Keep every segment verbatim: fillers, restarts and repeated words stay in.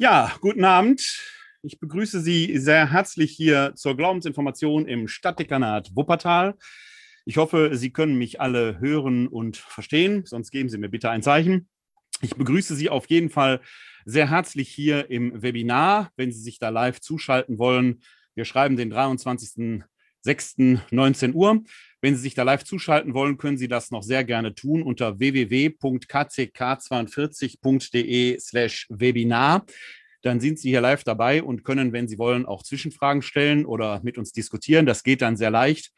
Ja, guten Abend. Ich begrüße Sie sehr herzlich hier zur Glaubensinformation im Stadtdekanat Wuppertal. Ich hoffe, Sie können mich alle hören und verstehen, sonst geben Sie mir bitte ein Zeichen. Ich begrüße Sie auf jeden Fall sehr herzlich hier im Webinar, wenn Sie sich da live zuschalten wollen. Wir schreiben den dreiundzwanzigsten sechsten neunzehn Uhr. Wenn Sie sich da live zuschalten wollen, können Sie das noch sehr gerne tun unter w w w punkt k c k zweiundvierzig punkt d e slash Webinar. Dann sind Sie hier live dabei und können, wenn Sie wollen, auch Zwischenfragen stellen oder mit uns diskutieren. Das geht dann sehr leicht,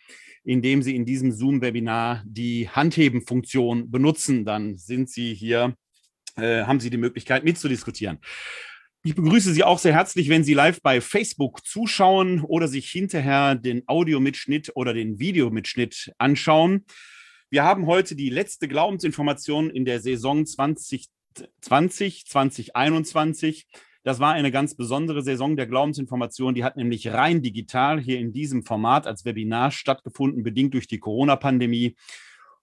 indem Sie in diesem Zoom-Webinar die Handheben-Funktion benutzen. Dann sind Sie hier, äh, haben Sie die Möglichkeit, mitzudiskutieren. Ich begrüße Sie auch sehr herzlich, wenn Sie live bei Facebook zuschauen oder sich hinterher den Audiomitschnitt oder den Videomitschnitt anschauen. Wir haben heute die letzte Glaubensinformation in der Saison zwanzig zwanzig, zwanzig einundzwanzig. Das war eine ganz besondere Saison der Glaubensinformation. Die hat nämlich rein digital hier in diesem Format als Webinar stattgefunden, bedingt durch die Corona-Pandemie.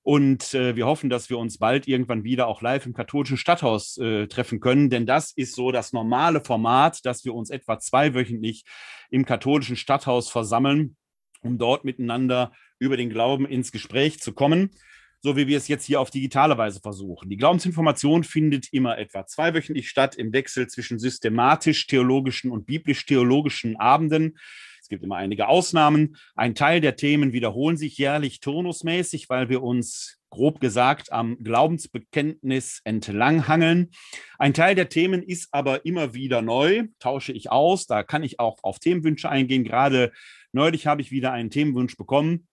Und äh, wir hoffen, dass wir uns bald irgendwann wieder auch live im katholischen Stadthaus äh, treffen können. Denn das ist so das normale Format, dass wir uns etwa zweiwöchentlich im katholischen Stadthaus versammeln, um dort miteinander über den Glauben ins Gespräch zu kommen, so wie wir es jetzt hier auf digitale Weise versuchen. Die Glaubensinformation findet immer etwa zweiwöchentlich statt, im Wechsel zwischen systematisch-theologischen und biblisch-theologischen Abenden. Es gibt immer einige Ausnahmen. Ein Teil der Themen wiederholen sich jährlich turnusmäßig, weil wir uns, grob gesagt, am Glaubensbekenntnis entlanghangeln. Ein Teil der Themen ist aber immer wieder neu, tausche ich aus. Da kann ich auch auf Themenwünsche eingehen. Gerade neulich habe ich wieder einen Themenwunsch bekommen,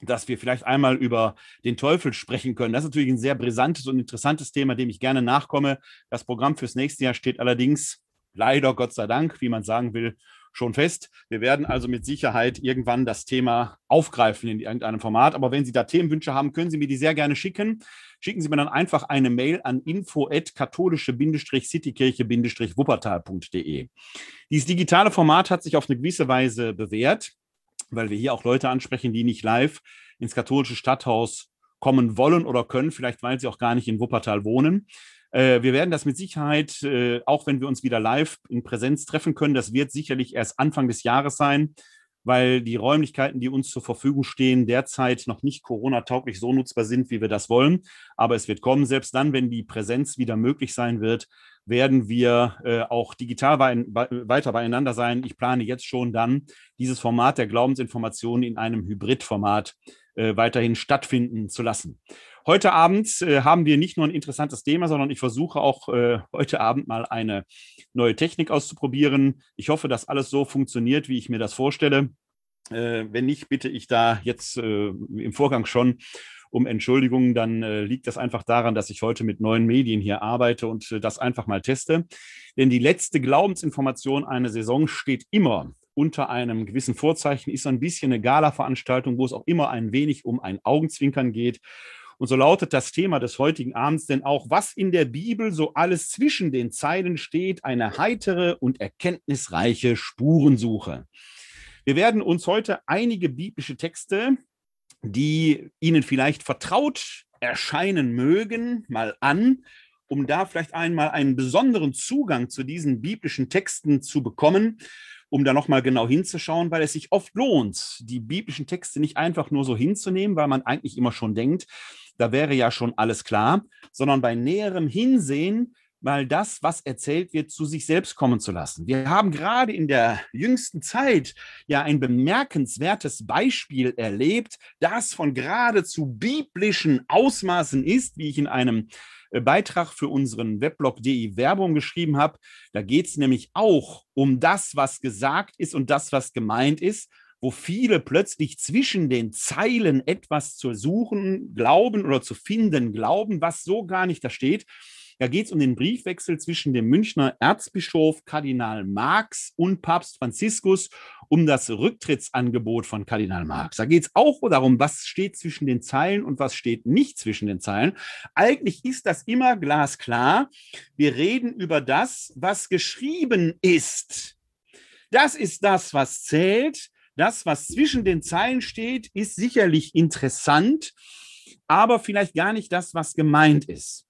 dass wir vielleicht einmal über den Teufel sprechen können. Das ist natürlich ein sehr brisantes und interessantes Thema, dem ich gerne nachkomme. Das Programm fürs nächste Jahr steht allerdings, leider Gott sei Dank, wie man sagen will, schon fest. Wir werden also mit Sicherheit irgendwann das Thema aufgreifen in irgendeinem Format. Aber wenn Sie da Themenwünsche haben, können Sie mir die sehr gerne schicken. Schicken Sie mir dann einfach eine Mail an info at katholische Strich citykirche Strich wuppertal punkt d e. Dieses digitale Format hat sich auf eine gewisse Weise bewährt, weil wir hier auch Leute ansprechen, die nicht live ins katholische Stadthaus kommen wollen oder können, vielleicht weil sie auch gar nicht in Wuppertal wohnen. Wir werden das mit Sicherheit, auch wenn wir uns wieder live in Präsenz treffen können, das wird sicherlich erst Anfang des Jahres sein, weil die Räumlichkeiten, die uns zur Verfügung stehen, derzeit noch nicht Corona-tauglich so nutzbar sind, wie wir das wollen. Aber es wird kommen. Selbst dann, wenn die Präsenz wieder möglich sein wird, werden wir auch digital weiter beieinander sein. Ich plane jetzt schon dann, dieses Format der Glaubensinformationen in einem Hybridformat weiterhin stattfinden zu lassen. Heute Abend äh, haben wir nicht nur ein interessantes Thema, sondern ich versuche auch äh, heute Abend mal eine neue Technik auszuprobieren. Ich hoffe, dass alles so funktioniert, wie ich mir das vorstelle. Äh, wenn nicht, bitte ich da jetzt äh, im Vorgang schon um Entschuldigung. Dann äh, liegt das einfach daran, dass ich heute mit neuen Medien hier arbeite und äh, das einfach mal teste. Denn die letzte Glaubensinformation einer Saison steht immer unter einem gewissen Vorzeichen, ist so ein bisschen eine Gala-Veranstaltung, wo es auch immer ein wenig um ein Augenzwinkern geht. Und so lautet das Thema des heutigen Abends, denn auch was in der Bibel so alles zwischen den Zeilen steht, eine heitere und erkenntnisreiche Spurensuche. Wir werden uns heute einige biblische Texte, die Ihnen vielleicht vertraut erscheinen mögen, mal an, um da vielleicht einmal einen besonderen Zugang zu diesen biblischen Texten zu bekommen, um da nochmal genau hinzuschauen, weil es sich oft lohnt, die biblischen Texte nicht einfach nur so hinzunehmen, weil man eigentlich immer schon denkt, da wäre ja schon alles klar, sondern bei näherem Hinsehen mal das, was erzählt wird, zu sich selbst kommen zu lassen. Wir haben gerade in der jüngsten Zeit ja ein bemerkenswertes Beispiel erlebt, das von geradezu biblischen Ausmaßen ist, wie ich in einem Beitrag für unseren Weblog .de Werbung geschrieben habe. Da geht es nämlich auch um das, was gesagt ist und das, was gemeint ist, wo viele plötzlich zwischen den Zeilen etwas zu suchen, glauben oder zu finden, glauben, was so gar nicht da steht. Da geht es um den Briefwechsel zwischen dem Münchner Erzbischof Kardinal Marx und Papst Franziskus, um das Rücktrittsangebot von Kardinal Marx. Da geht es auch darum, was steht zwischen den Zeilen und was steht nicht zwischen den Zeilen. Eigentlich ist das immer glasklar. Wir reden über das, was geschrieben ist. Das ist das, was zählt. Das, was zwischen den Zeilen steht, ist sicherlich interessant, aber vielleicht gar nicht das, was gemeint ist.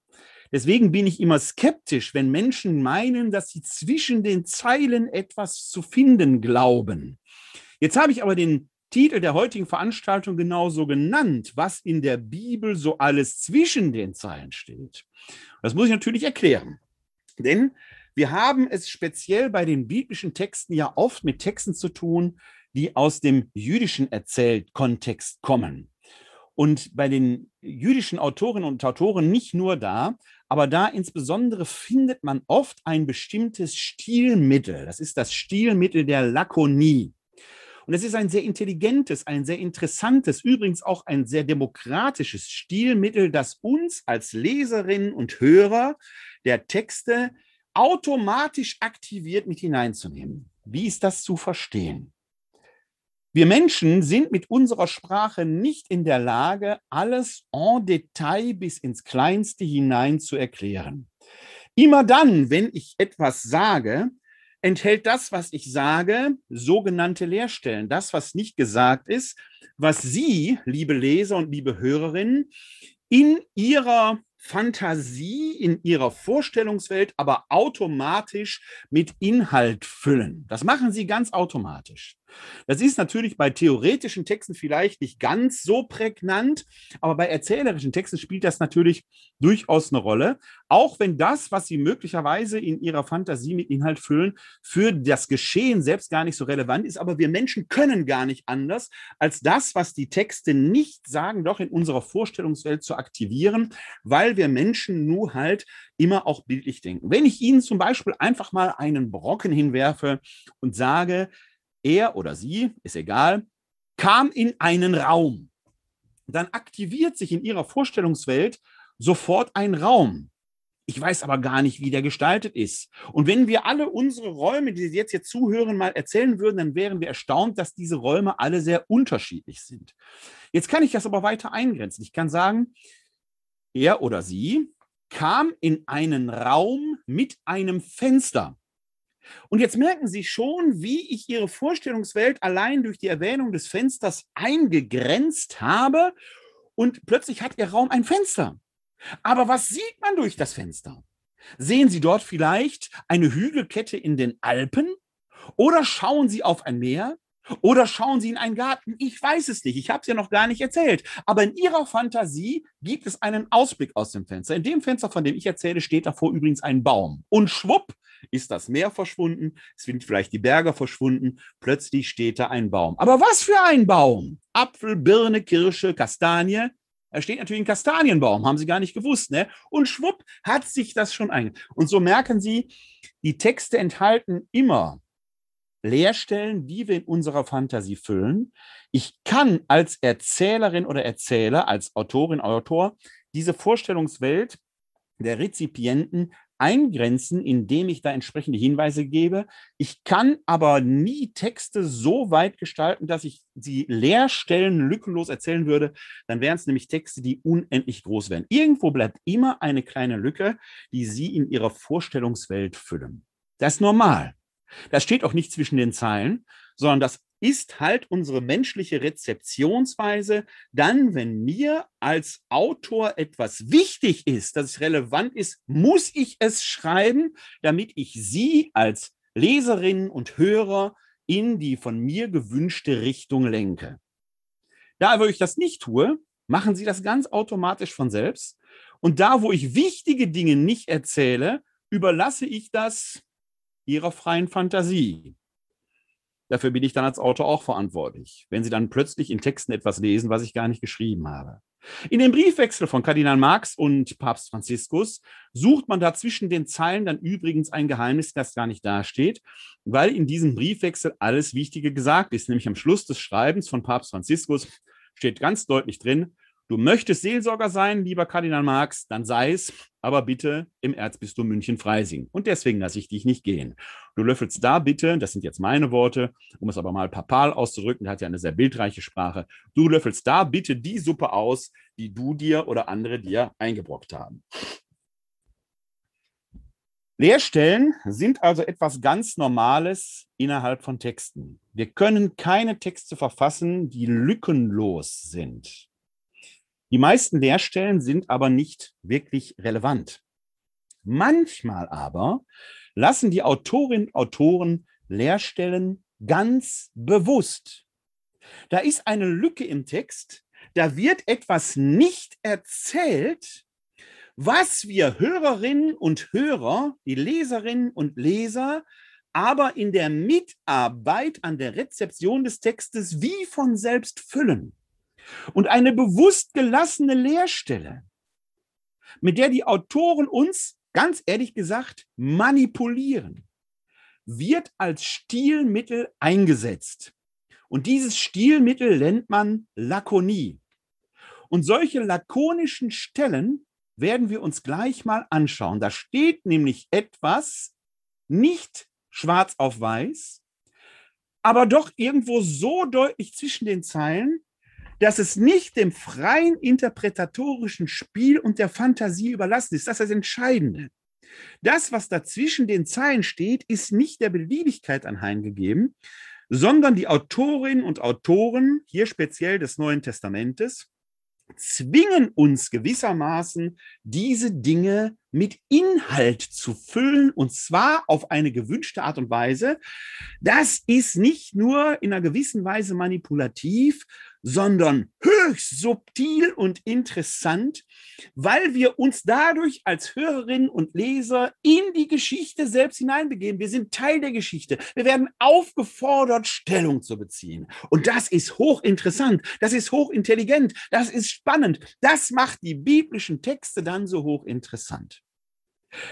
Deswegen bin ich immer skeptisch, wenn Menschen meinen, dass sie zwischen den Zeilen etwas zu finden glauben. Jetzt habe ich aber den Titel der heutigen Veranstaltung genauso genannt, was in der Bibel so alles zwischen den Zeilen steht. Das muss ich natürlich erklären, denn wir haben es speziell bei den biblischen Texten ja oft mit Texten zu tun, die aus dem jüdischen Erzählkontext kommen. Und bei den jüdischen Autorinnen und Autoren nicht nur da, aber da insbesondere findet man oft ein bestimmtes Stilmittel. Das ist das Stilmittel der Lakonie. Und es ist ein sehr intelligentes, ein sehr interessantes, übrigens auch ein sehr demokratisches Stilmittel, das uns als Leserinnen und Hörer der Texte automatisch aktiviert, mit hineinzunehmen. Wie ist das zu verstehen? Wir Menschen sind mit unserer Sprache nicht in der Lage, alles en Detail bis ins Kleinste hinein zu erklären. Immer dann, wenn ich etwas sage, enthält das, was ich sage, sogenannte Leerstellen. Das, was nicht gesagt ist, was Sie, liebe Leser und liebe Hörerinnen, in Ihrer Fantasie, in Ihrer Vorstellungswelt, aber automatisch mit Inhalt füllen. Das machen Sie ganz automatisch. Das ist natürlich bei theoretischen Texten vielleicht nicht ganz so prägnant, aber bei erzählerischen Texten spielt das natürlich durchaus eine Rolle, auch wenn das, was Sie möglicherweise in Ihrer Fantasie mit Inhalt füllen, für das Geschehen selbst gar nicht so relevant ist. Aber wir Menschen können gar nicht anders, als das, was die Texte nicht sagen, doch in unserer Vorstellungswelt zu aktivieren, weil wir Menschen nur halt immer auch bildlich denken. Wenn ich Ihnen zum Beispiel einfach mal einen Brocken hinwerfe und sage, er oder sie, ist egal, kam in einen Raum. Dann aktiviert sich in ihrer Vorstellungswelt sofort ein Raum. Ich weiß aber gar nicht, wie der gestaltet ist. Und wenn wir alle unsere Räume, die Sie jetzt hier zuhören, mal erzählen würden, dann wären wir erstaunt, dass diese Räume alle sehr unterschiedlich sind. Jetzt kann ich das aber weiter eingrenzen. Ich kann sagen, er oder sie kam in einen Raum mit einem Fenster. Und jetzt merken Sie schon, wie ich Ihre Vorstellungswelt allein durch die Erwähnung des Fensters eingegrenzt habe und plötzlich hat Ihr Raum ein Fenster. Aber was sieht man durch das Fenster? Sehen Sie dort vielleicht eine Hügelkette in den Alpen? Oder schauen Sie auf ein Meer? Oder schauen Sie in einen Garten? Ich weiß es nicht, ich habe es ja noch gar nicht erzählt. Aber in Ihrer Fantasie gibt es einen Ausblick aus dem Fenster. In dem Fenster, von dem ich erzähle, steht davor übrigens ein Baum. Und schwupp, ist das Meer verschwunden, es sind vielleicht die Berge verschwunden, plötzlich steht da ein Baum. Aber was für ein Baum? Apfel, Birne, Kirsche, Kastanie. Da steht natürlich ein Kastanienbaum, haben Sie gar nicht gewusst, ne? Und schwupp hat sich das schon ein. Und so merken Sie, die Texte enthalten immer Leerstellen, die wir in unserer Fantasie füllen. Ich kann als Erzählerin oder Erzähler, als Autorin, Autor, diese Vorstellungswelt der Rezipienten eingrenzen, indem ich da entsprechende Hinweise gebe. Ich kann aber nie Texte so weit gestalten, dass ich sie Leerstellen lückenlos erzählen würde. Dann wären es nämlich Texte, die unendlich groß wären. Irgendwo bleibt immer eine kleine Lücke, die Sie in Ihrer Vorstellungswelt füllen. Das ist normal. Das steht auch nicht zwischen den Zeilen, sondern das ist halt unsere menschliche Rezeptionsweise. Dann, wenn mir als Autor etwas wichtig ist, dass es relevant ist, muss ich es schreiben, damit ich Sie als Leserinnen und Hörer in die von mir gewünschte Richtung lenke. Da, wo ich das nicht tue, machen Sie das ganz automatisch von selbst. Und da, wo ich wichtige Dinge nicht erzähle, überlasse ich das Ihrer freien Fantasie. Dafür bin ich dann als Autor auch verantwortlich, wenn Sie dann plötzlich in Texten etwas lesen, was ich gar nicht geschrieben habe. In dem Briefwechsel von Kardinal Marx und Papst Franziskus sucht man da zwischen den Zeilen dann übrigens ein Geheimnis, das gar nicht dasteht, weil in diesem Briefwechsel alles Wichtige gesagt ist. Nämlich am Schluss des Schreibens von Papst Franziskus steht ganz deutlich drin, du möchtest Seelsorger sein, lieber Kardinal Marx, dann sei es, aber bitte im Erzbistum München-Freising. Und deswegen lasse ich dich nicht gehen. Du löffelst da bitte, das sind jetzt meine Worte, um es aber mal papal auszudrücken, der hat ja eine sehr bildreiche Sprache, du löffelst da bitte die Suppe aus, die du dir oder andere dir eingebrockt haben. Leerstellen sind also etwas ganz Normales innerhalb von Texten. Wir können keine Texte verfassen, die lückenlos sind. Die meisten Leerstellen sind aber nicht wirklich relevant. Manchmal aber lassen die Autorinnen und Autoren Leerstellen ganz bewusst. Da ist eine Lücke im Text, da wird etwas nicht erzählt, was wir Hörerinnen und Hörer, die Leserinnen und Leser, aber in der Mitarbeit an der Rezeption des Textes wie von selbst füllen. Und eine bewusst gelassene Leerstelle, mit der die Autoren uns, ganz ehrlich gesagt, manipulieren, wird als Stilmittel eingesetzt. Und dieses Stilmittel nennt man Lakonie. Und solche lakonischen Stellen werden wir uns gleich mal anschauen. Da steht nämlich etwas nicht schwarz auf weiß, aber doch irgendwo so deutlich zwischen den Zeilen, dass es nicht dem freien interpretatorischen Spiel und der Fantasie überlassen ist. Das ist das Entscheidende. Das, was da zwischen den Zeilen steht, ist nicht der Beliebigkeit anheimgegeben, sondern die Autorinnen und Autoren, hier speziell des Neuen Testamentes, zwingen uns gewissermaßen, diese Dinge mit Inhalt zu füllen, und zwar auf eine gewünschte Art und Weise. Das ist nicht nur in einer gewissen Weise manipulativ, sondern höchst subtil und interessant, weil wir uns dadurch als Hörerinnen und Leser in die Geschichte selbst hineinbegeben. Wir sind Teil der Geschichte. Wir werden aufgefordert, Stellung zu beziehen. Und das ist hochinteressant, das ist hochintelligent, das ist spannend. Das macht die biblischen Texte dann so hochinteressant.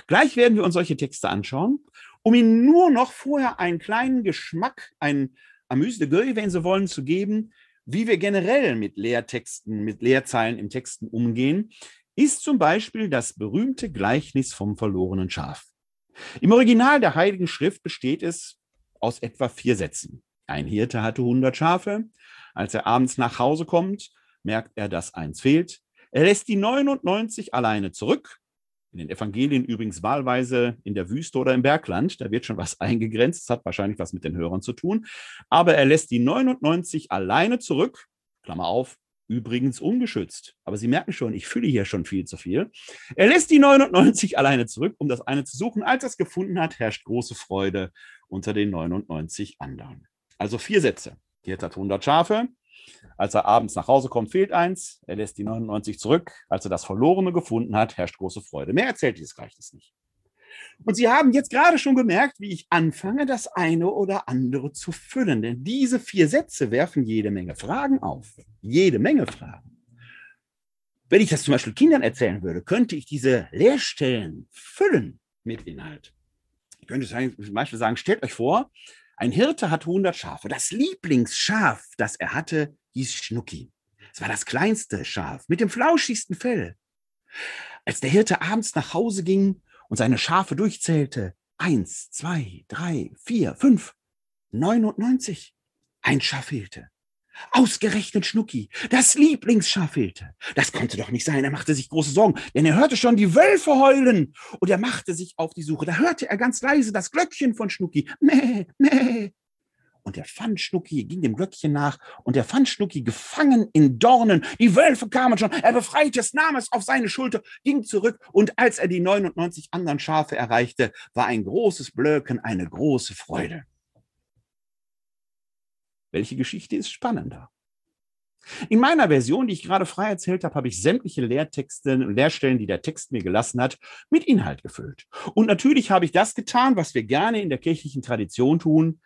Gleich werden wir uns solche Texte anschauen, um Ihnen nur noch vorher einen kleinen Geschmack, ein Amüs de Gueule, wenn Sie wollen, zu geben, wie wir generell mit Leertexten, mit Leerzeilen im Texten umgehen, ist zum Beispiel das berühmte Gleichnis vom verlorenen Schaf. Im Original der Heiligen Schrift besteht es aus etwa vier Sätzen. Ein Hirte hatte hundert Schafe. Als er abends nach Hause kommt, merkt er, dass eins fehlt. Er lässt die neunundneunzig alleine zurück. In den Evangelien übrigens wahlweise in der Wüste oder im Bergland. Da wird schon was eingegrenzt. Das hat wahrscheinlich was mit den Hörern zu tun. Aber er lässt die neunundneunzig alleine zurück. Klammer auf, übrigens ungeschützt. Aber Sie merken schon, ich fülle hier schon viel zu viel. Er lässt die neunundneunzig alleine zurück, um das eine zu suchen. Als er es gefunden hat, herrscht große Freude unter den neunundneunzig anderen. Also vier Sätze. Hier hat er hundert Schafe. Als er abends nach Hause kommt, fehlt eins. Er lässt die neunundneunzig zurück. Als er das Verlorene gefunden hat, herrscht große Freude. Mehr erzählt dieses Gleichnis nicht. Und Sie haben jetzt gerade schon gemerkt, wie ich anfange, das eine oder andere zu füllen. Denn diese vier Sätze werfen jede Menge Fragen auf. Jede Menge Fragen. Wenn ich das zum Beispiel Kindern erzählen würde, könnte ich diese Leerstellen füllen mit Inhalt. Ich könnte zum Beispiel sagen, stellt euch vor, ein Hirte hat hundert Schafe. Das Lieblingsschaf, das er hatte, hieß Schnucki. Es war das kleinste Schaf mit dem flauschigsten Fell. Als der Hirte abends nach Hause ging und seine Schafe durchzählte, eins, zwei, drei, vier, fünf, neunundneunzig, ein Schaf fehlte. Ausgerechnet Schnucki, das Lieblingsschaf fehlte. Das konnte doch nicht sein. Er machte sich große Sorgen, denn er hörte schon die Wölfe heulen. Und er machte sich auf die Suche. Da hörte er ganz leise das Glöckchen von Schnucki. Mäh, mäh. Und er fand Schnucki, ging dem Glöckchen nach. Und er fand Schnucki gefangen in Dornen. Die Wölfe kamen schon. Er befreite es, nahm es auf seine Schulter, ging zurück. Und als er die neunundneunzig anderen Schafe erreichte, war ein großes Blöken, eine große Freude. Welche Geschichte ist spannender? In meiner Version, die ich gerade frei erzählt habe, habe ich sämtliche Leertexte und Leerstellen, die der Text mir gelassen hat, mit Inhalt gefüllt. Und natürlich habe ich das getan, was wir gerne in der kirchlichen Tradition tun.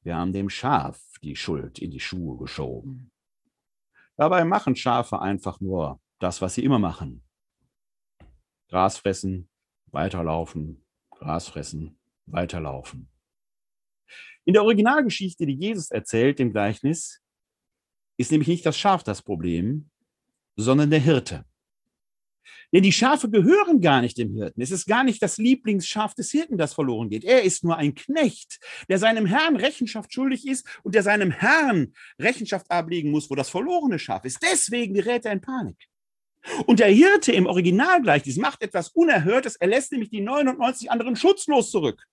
Wir haben dem Schaf die Schuld in die Schuhe geschoben. Dabei machen Schafe einfach nur das, was sie immer machen. Gras fressen, weiterlaufen, Gras fressen, weiterlaufen. In der Originalgeschichte, die Jesus erzählt, dem Gleichnis, ist nämlich nicht das Schaf das Problem, sondern der Hirte. Denn die Schafe gehören gar nicht dem Hirten. Es ist gar nicht das Lieblingsschaf des Hirten, das verloren geht. Er ist nur ein Knecht, der seinem Herrn Rechenschaft schuldig ist und der seinem Herrn Rechenschaft ablegen muss, wo das verlorene Schaf ist. Deswegen gerät er in Panik. Und der Hirte im Originalgleichnis macht etwas Unerhörtes. Er lässt nämlich die neunundneunzig anderen schutzlos zurück.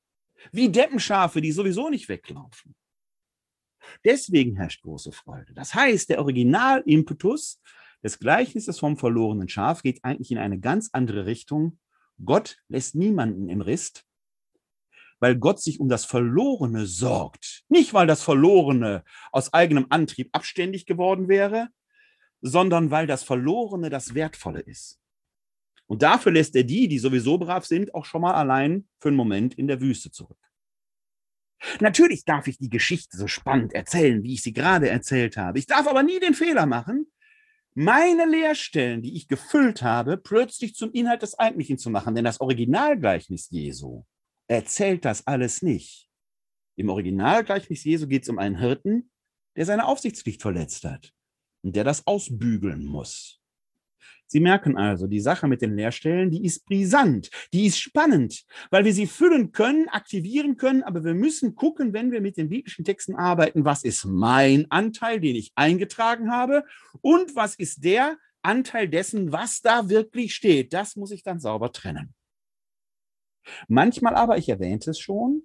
Wie Deppenschafe, die sowieso nicht weglaufen. Deswegen herrscht große Freude. Das heißt, der Originalimpetus des Gleichnisses vom verlorenen Schaf geht eigentlich in eine ganz andere Richtung Gott lässt niemanden im Rest, weil Gott sich um das Verlorene sorgt. Nicht, weil das Verlorene aus eigenem Antrieb abständig geworden wäre, sondern weil das Verlorene das Wertvolle ist. Und dafür lässt er die, die sowieso brav sind, auch schon mal allein für einen Moment in der Wüste zurück. Natürlich darf ich die Geschichte so spannend erzählen, wie ich sie gerade erzählt habe. Ich darf aber nie den Fehler machen, meine Leerstellen, die ich gefüllt habe, plötzlich zum Inhalt des Eigentlichen zu machen. Denn das Originalgleichnis Jesu erzählt das alles nicht. Im Originalgleichnis Jesu geht es um einen Hirten, der seine Aufsichtspflicht verletzt hat und der das ausbügeln muss. Sie merken also, die Sache mit den Leerstellen, die ist brisant, die ist spannend, weil wir sie füllen können, aktivieren können, aber wir müssen gucken, wenn wir mit den biblischen Texten arbeiten, was ist mein Anteil, den ich eingetragen habe und was ist der Anteil dessen, was da wirklich steht. Das muss ich dann sauber trennen. Manchmal aber, ich erwähnte es schon,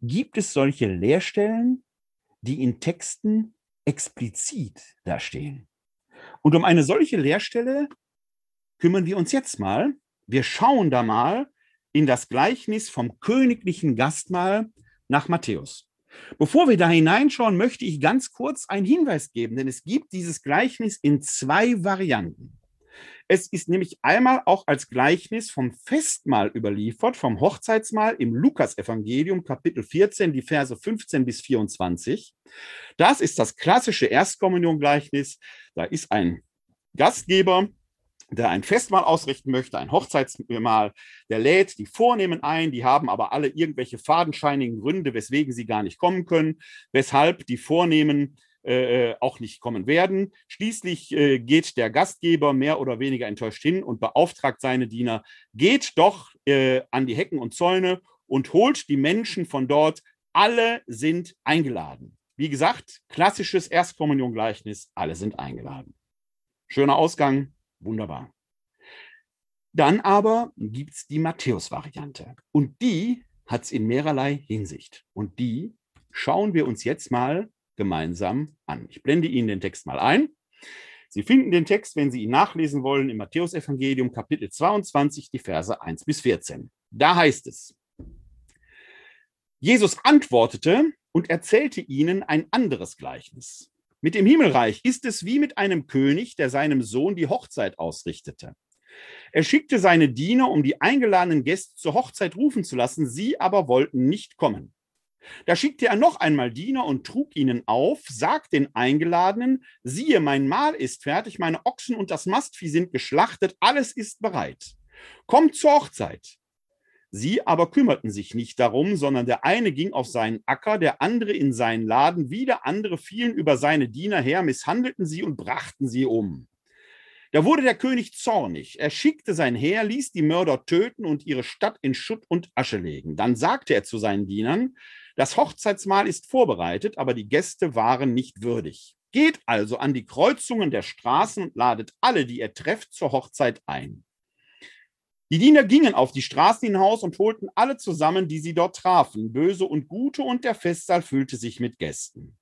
gibt es solche Leerstellen, die in Texten explizit da stehen. Und um eine solche Leerstelle kümmern wir uns jetzt mal. Wir schauen da mal in das Gleichnis vom königlichen Gastmahl nach Matthäus. Bevor wir da hineinschauen, möchte ich ganz kurz einen Hinweis geben, denn es gibt dieses Gleichnis in zwei Varianten. Es ist nämlich einmal auch als Gleichnis vom Festmahl überliefert, vom Hochzeitsmahl im Lukas-Evangelium, Kapitel vierzehn, die Verse fünfzehn bis vierundzwanzig. Das ist das klassische Erstkommunion-Gleichnis. Da ist ein Gastgeber, der ein Festmahl ausrichten möchte, ein Hochzeitsmahl, der lädt die Vornehmen ein, die haben aber alle irgendwelche fadenscheinigen Gründe, weswegen sie gar nicht kommen können, weshalb die Vornehmen Äh, auch nicht kommen werden. Schließlich äh, geht der Gastgeber mehr oder weniger enttäuscht hin und beauftragt seine Diener, geht doch äh, an die Hecken und Zäune und holt die Menschen von dort. Alle sind eingeladen. Wie gesagt, klassisches Erstkommunion-Gleichnis, alle sind eingeladen. Schöner Ausgang, wunderbar. Dann aber gibt es die Matthäus-Variante. Und die hat es in mehrerlei Hinsicht. Und die schauen wir uns jetzt mal gemeinsam an. Ich blende Ihnen den Text mal ein. Sie finden den Text, wenn Sie ihn nachlesen wollen, im Matthäusevangelium, Kapitel zweiundzwanzig, die Verse eins bis vierzehn. Da heißt es: Jesus antwortete und erzählte ihnen ein anderes Gleichnis. Mit dem Himmelreich ist es wie mit einem König, der seinem Sohn die Hochzeit ausrichtete. Er schickte seine Diener, um die eingeladenen Gäste zur Hochzeit rufen zu lassen, sie aber wollten nicht kommen. Da schickte er noch einmal Diener und trug ihnen auf, sagt den Eingeladenen: Siehe, mein Mahl ist fertig, meine Ochsen und das Mastvieh sind geschlachtet, alles ist bereit. Kommt zur Hochzeit. Sie aber kümmerten sich nicht darum, sondern der eine ging auf seinen Acker, der andere in seinen Laden, wieder andere fielen über seine Diener her, misshandelten sie und brachten sie um. Da wurde der König zornig. Er schickte sein Heer, ließ die Mörder töten und ihre Stadt in Schutt und Asche legen. Dann sagte er zu seinen Dienern: Das Hochzeitsmahl ist vorbereitet, aber die Gäste waren nicht würdig. Geht also an die Kreuzungen der Straßen und ladet alle, die ihr trefft, zur Hochzeit ein. Die Diener gingen auf die Straßen hinaus und holten alle zusammen, die sie dort trafen, böse und gute, und der Festsaal füllte sich mit Gästen.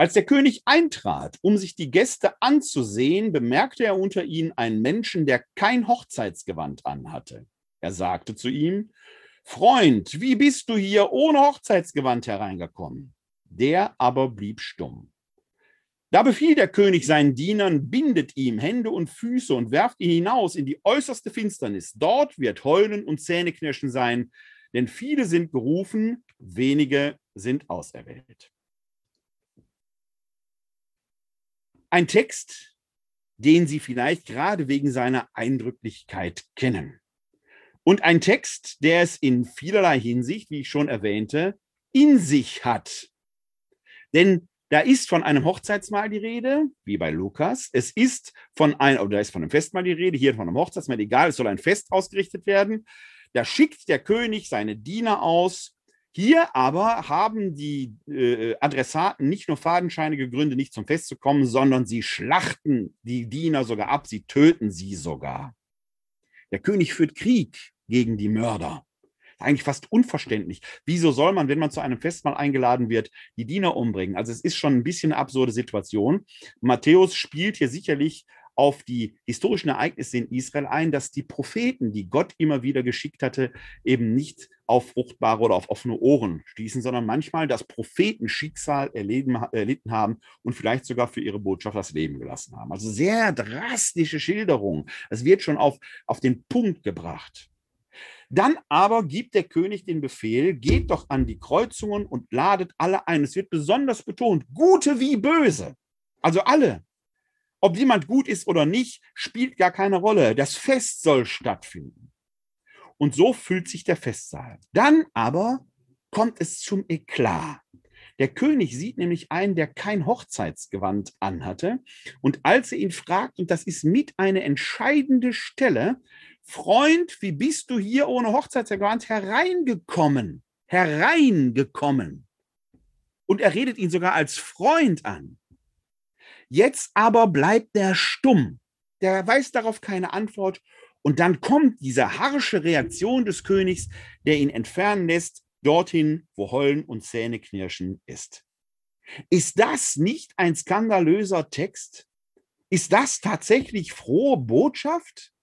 Als der König eintrat, um sich die Gäste anzusehen, bemerkte er unter ihnen einen Menschen, der kein Hochzeitsgewand anhatte. Er sagte zu ihm: Freund, wie bist du hier ohne Hochzeitsgewand hereingekommen? Der aber blieb stumm. Da befiehlt der König seinen Dienern: Bindet ihm Hände und Füße und werft ihn hinaus in die äußerste Finsternis. Dort wird Heulen und Zähneknirschen sein, denn viele sind berufen, wenige sind auserwählt. Ein Text, den Sie vielleicht gerade wegen seiner Eindrücklichkeit kennen. Und ein Text, der es in vielerlei Hinsicht, wie ich schon erwähnte, in sich hat. Denn da ist von einem Hochzeitsmahl die Rede, wie bei Lukas. Es ist von einem, oder da ist von einem Festmahl die Rede, hier von einem Hochzeitsmahl, egal, es soll ein Fest ausgerichtet werden. Da schickt der König seine Diener aus. Hier aber haben die äh, Adressaten nicht nur fadenscheinige Gründe, nicht zum Fest zu kommen, sondern sie schlachten die Diener sogar ab, sie töten sie sogar. Der König führt Krieg gegen die Mörder. Eigentlich fast unverständlich. Wieso soll man, wenn man zu einem Festmahl eingeladen wird, die Diener umbringen? Also es ist schon ein bisschen eine absurde Situation. Matthäus spielt hier sicherlich auf die historischen Ereignisse in Israel ein, dass die Propheten, die Gott immer wieder geschickt hatte, eben nicht auf fruchtbare oder auf offene Ohren stießen, sondern manchmal das Prophetenschicksal erleben, erlitten haben und vielleicht sogar für ihre Botschaft das Leben gelassen haben. Also sehr drastische Schilderungen. Es wird schon auf, auf den Punkt gebracht. Dann aber gibt der König den Befehl, geht doch an die Kreuzungen und ladet alle ein. Es wird besonders betont, Gute wie Böse, also alle. Ob jemand gut ist oder nicht, spielt gar keine Rolle. Das Fest soll stattfinden. Und so füllt sich der Festsaal. Dann aber kommt es zum Eklat. Der König sieht nämlich einen, der kein Hochzeitsgewand anhatte. Und als er ihn fragt, und das ist mit eine entscheidende Stelle, Freund, wie bist du hier ohne Hochzeitsgewand hereingekommen? Hereingekommen. Und er redet ihn sogar als Freund an. Jetzt aber bleibt der stumm. Der weiß darauf keine Antwort. Und dann kommt diese harsche Reaktion des Königs, der ihn entfernen lässt, dorthin, wo Heulen und Zähneknirschen ist. Ist das nicht ein skandalöser Text? Ist das tatsächlich frohe Botschaft?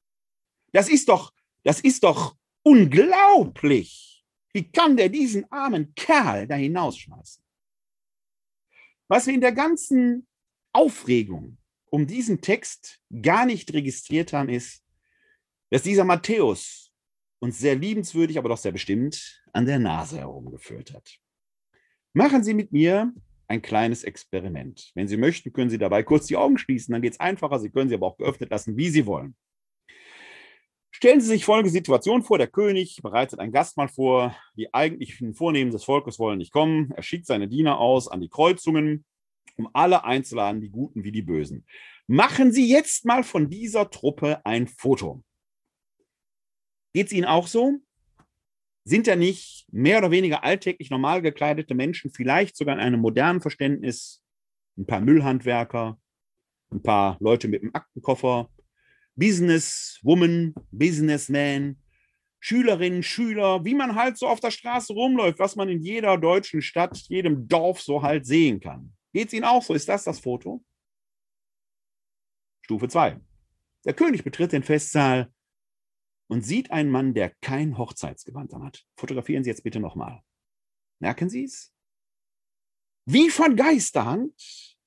Das ist doch, das ist doch unglaublich. Wie kann der diesen armen Kerl da hinausschmeißen? Was wir in der ganzen Aufregung um diesen Text gar nicht registriert haben, ist, dass dieser Matthäus uns sehr liebenswürdig, aber doch sehr bestimmt an der Nase herumgeführt hat. Machen Sie mit mir ein kleines Experiment. Wenn Sie möchten, können Sie dabei kurz die Augen schließen, dann geht es einfacher. Sie können sie aber auch geöffnet lassen, wie Sie wollen. Stellen Sie sich folgende Situation vor. Der König bereitet ein Gastmahl vor. Die eigentlichen Vornehmen des Volkes wollen nicht kommen. Er schickt seine Diener aus an die Kreuzungen, um alle einzuladen, die Guten wie die Bösen. Machen Sie jetzt mal von dieser Truppe ein Foto. Geht es Ihnen auch so? Sind da nicht mehr oder weniger alltäglich normal gekleidete Menschen, vielleicht sogar in einem modernen Verständnis, ein paar Müllhandwerker, ein paar Leute mit dem Aktenkoffer, Businesswoman, Businessman, Schülerinnen, Schüler, wie man halt so auf der Straße rumläuft, was man in jeder deutschen Stadt, jedem Dorf so halt sehen kann. Geht es Ihnen auch so? Ist das das Foto? Stufe zwei. Der König betritt den Festsaal und sieht einen Mann, der kein Hochzeitsgewand anhat. Fotografieren Sie jetzt bitte nochmal. Merken Sie es? Wie von Geisterhand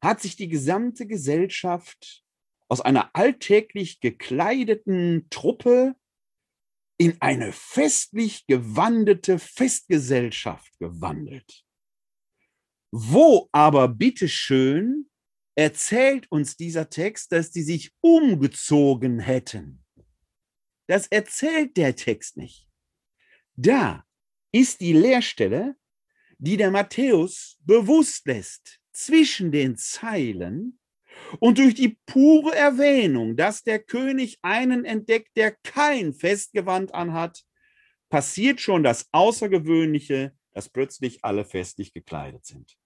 hat sich die gesamte Gesellschaft aus einer alltäglich gekleideten Truppe in eine festlich gewandete Festgesellschaft gewandelt. Wo aber, bitteschön, erzählt uns dieser Text, dass die sich umgezogen hätten? Das erzählt der Text nicht. Da ist die Leerstelle, die der Matthäus bewusst lässt, zwischen den Zeilen und durch die pure Erwähnung, dass der König einen entdeckt, der kein Festgewand anhat, passiert schon das Außergewöhnliche, dass plötzlich alle festlich gekleidet sind.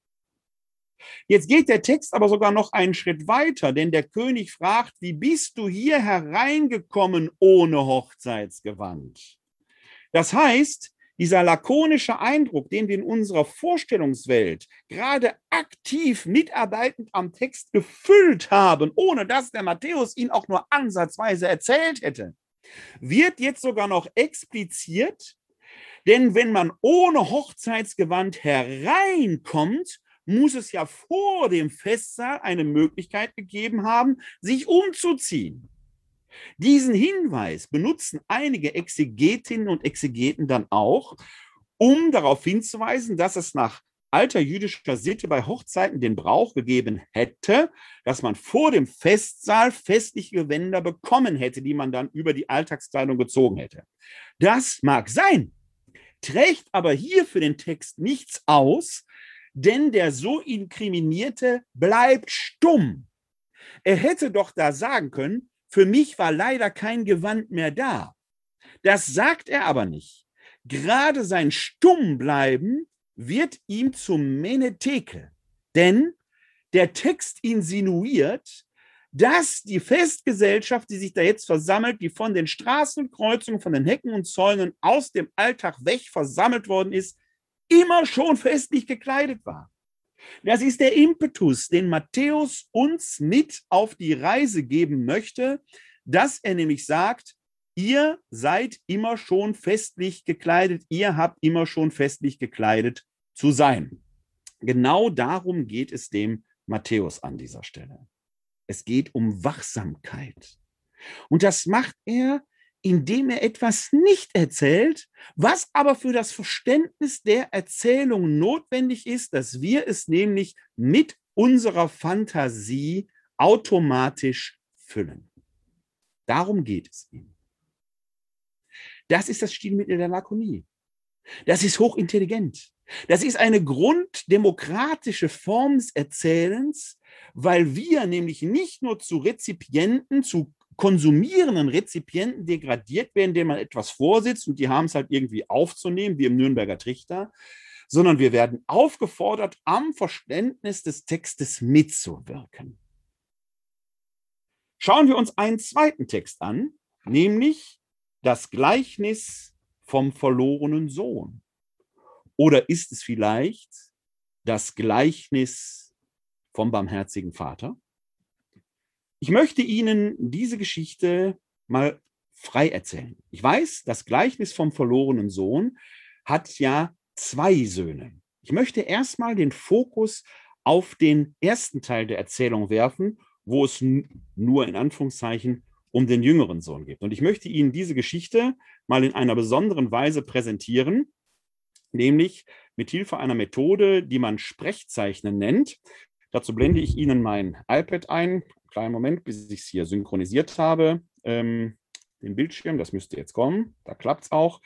Jetzt geht der Text aber sogar noch einen Schritt weiter, denn der König fragt, wie bist du hier hereingekommen ohne Hochzeitsgewand? Das heißt, dieser lakonische Eindruck, den wir in unserer Vorstellungswelt gerade aktiv mitarbeitend am Text gefüllt haben, ohne dass der Matthäus ihn auch nur ansatzweise erzählt hätte, wird jetzt sogar noch expliziert. Denn wenn man ohne Hochzeitsgewand hereinkommt, muss es ja vor dem Festsaal eine Möglichkeit gegeben haben, sich umzuziehen. Diesen Hinweis benutzen einige Exegetinnen und Exegeten dann auch, um darauf hinzuweisen, dass es nach alter jüdischer Sitte bei Hochzeiten den Brauch gegeben hätte, dass man vor dem Festsaal festliche Gewänder bekommen hätte, die man dann über die Alltagskleidung gezogen hätte. Das mag sein, trägt aber hier für den Text nichts aus, denn der so Inkriminierte bleibt stumm. Er hätte doch da sagen können, für mich war leider kein Gewand mehr da. Das sagt er aber nicht. Gerade sein Stummbleiben wird ihm zum Menetekel, denn der Text insinuiert, dass die Festgesellschaft, die sich da jetzt versammelt, die von den Straßenkreuzungen, von den Hecken und Zäunen aus dem Alltag weg versammelt worden ist, immer schon festlich gekleidet war. Das ist der Impetus, den Matthäus uns mit auf die Reise geben möchte, dass er nämlich sagt, ihr seid immer schon festlich gekleidet, ihr habt immer schon festlich gekleidet zu sein. Genau darum geht es dem Matthäus an dieser Stelle. Es geht um Wachsamkeit. Und das macht er, indem er etwas nicht erzählt, was aber für das Verständnis der Erzählung notwendig ist, dass wir es nämlich mit unserer Fantasie automatisch füllen. Darum geht es ihm. Das ist das Stilmittel der Lakonie. Das ist hochintelligent. Das ist eine grunddemokratische Form des Erzählens, weil wir nämlich nicht nur zu Rezipienten, zu konsumierenden Rezipienten degradiert werden, denen man etwas vorsitzt und die haben es halt irgendwie aufzunehmen, wie im Nürnberger Trichter, sondern wir werden aufgefordert, am Verständnis des Textes mitzuwirken. Schauen wir uns einen zweiten Text an, nämlich das Gleichnis vom verlorenen Sohn. Oder ist es vielleicht das Gleichnis vom barmherzigen Vater? Ich möchte Ihnen diese Geschichte mal frei erzählen. Ich weiß, das Gleichnis vom verlorenen Sohn hat ja zwei Söhne. Ich möchte erstmal den Fokus auf den ersten Teil der Erzählung werfen, wo es nur in Anführungszeichen um den jüngeren Sohn geht. Und ich möchte Ihnen diese Geschichte mal in einer besonderen Weise präsentieren, nämlich mit Hilfe einer Methode, die man Sprechzeichnen nennt. Dazu blende ich Ihnen mein iPad ein. Kleinen Moment, bis ich es hier synchronisiert habe, ähm, den Bildschirm, das müsste jetzt kommen, da klappt es auch.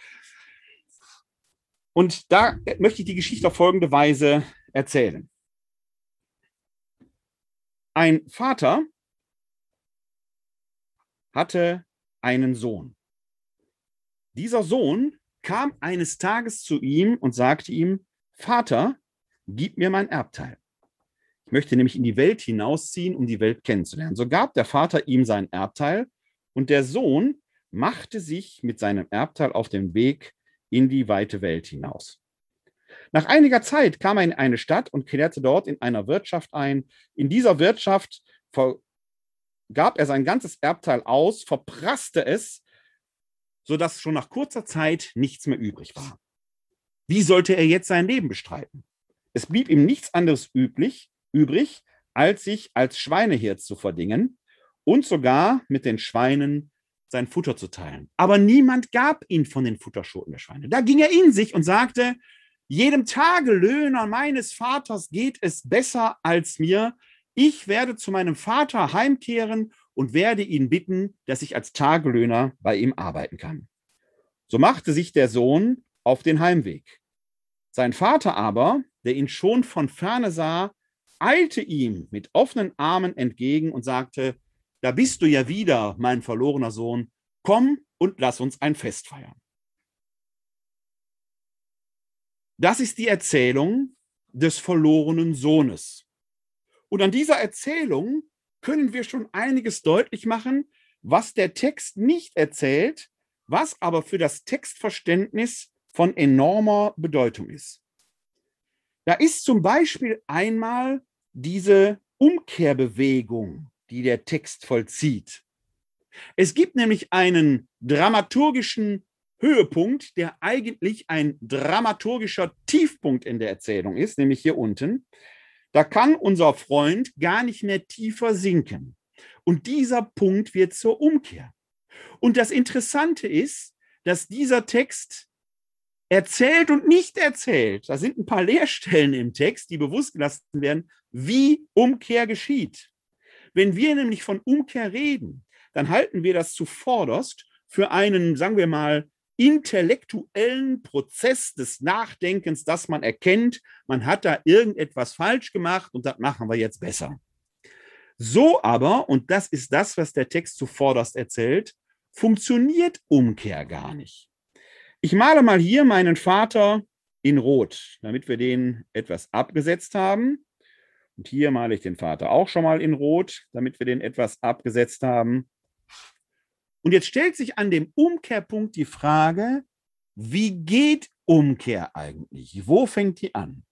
Und da möchte ich die Geschichte auf folgende Weise erzählen. Ein Vater hatte einen Sohn. Dieser Sohn kam eines Tages zu ihm und sagte ihm, Vater, gib mir mein Erbteil. Ich möchte nämlich in die Welt hinausziehen, um die Welt kennenzulernen. So gab der Vater ihm sein Erbteil und der Sohn machte sich mit seinem Erbteil auf den Weg in die weite Welt hinaus. Nach einiger Zeit kam er in eine Stadt und kehrte dort in einer Wirtschaft ein. In dieser Wirtschaft gab er sein ganzes Erbteil aus, verprasste es, sodass schon nach kurzer Zeit nichts mehr übrig war. Wie sollte er jetzt sein Leben bestreiten? Es blieb ihm nichts anderes üblich, übrig, als sich als Schweinehirt zu verdingen und sogar mit den Schweinen sein Futter zu teilen. Aber niemand gab ihn von den Futterschoten der Schweine. Da ging er in sich und sagte, jedem Tagelöhner meines Vaters geht es besser als mir. Ich werde zu meinem Vater heimkehren und werde ihn bitten, dass ich als Tagelöhner bei ihm arbeiten kann. So machte sich der Sohn auf den Heimweg. Sein Vater aber, der ihn schon von ferne sah, eilte ihm mit offenen Armen entgegen und sagte, da bist du ja wieder, mein verlorener Sohn, komm und lass uns ein Fest feiern. Das ist die Erzählung des verlorenen Sohnes. Und an dieser Erzählung können wir schon einiges deutlich machen, was der Text nicht erzählt, was aber für das Textverständnis von enormer Bedeutung ist. Da ist zum Beispiel einmal diese Umkehrbewegung, die der Text vollzieht. Es gibt nämlich einen dramaturgischen Höhepunkt, der eigentlich ein dramaturgischer Tiefpunkt in der Erzählung ist, nämlich hier unten. Da kann unser Freund gar nicht mehr tiefer sinken. Und dieser Punkt wird zur Umkehr. Und das Interessante ist, dass dieser Text erzählt und nicht erzählt. Da sind ein paar Leerstellen im Text, die bewusst gelassen werden, wie Umkehr geschieht. Wenn wir nämlich von Umkehr reden, dann halten wir das zuvorderst für einen, sagen wir mal, intellektuellen Prozess des Nachdenkens, dass man erkennt, man hat da irgendetwas falsch gemacht und das machen wir jetzt besser. So aber, und das ist das, was der Text zuvorderst erzählt, funktioniert Umkehr gar nicht. Ich male mal hier meinen Vater in Rot, damit wir den etwas abgesetzt haben. Und hier male ich den Vater auch schon mal in Rot, damit wir den etwas abgesetzt haben. Und jetzt stellt sich an dem Umkehrpunkt die Frage, wie geht Umkehr eigentlich? Wo fängt die an?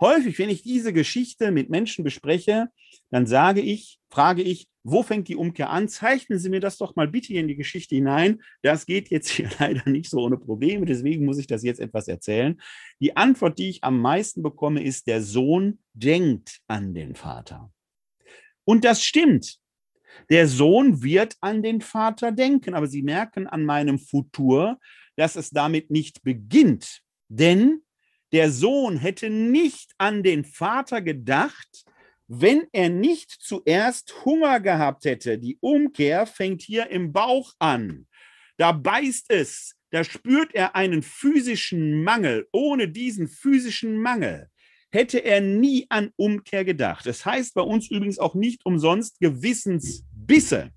Häufig, wenn ich diese Geschichte mit Menschen bespreche, dann sage ich, frage ich, wo fängt die Umkehr an? Zeichnen Sie mir das doch mal bitte in die Geschichte hinein. Das geht jetzt hier leider nicht so ohne Probleme, deswegen muss ich das jetzt etwas erzählen. Die Antwort, die ich am meisten bekomme, ist, der Sohn denkt an den Vater. Und das stimmt. Der Sohn wird an den Vater denken, aber Sie merken an meinem Futur, dass es damit nicht beginnt. Denn der Sohn hätte nicht an den Vater gedacht, wenn er nicht zuerst Hunger gehabt hätte. Die Umkehr fängt hier im Bauch an. Da beißt es, da spürt er einen physischen Mangel. Ohne diesen physischen Mangel hätte er nie an Umkehr gedacht. Das heißt bei uns übrigens auch nicht umsonst Gewissensbisse,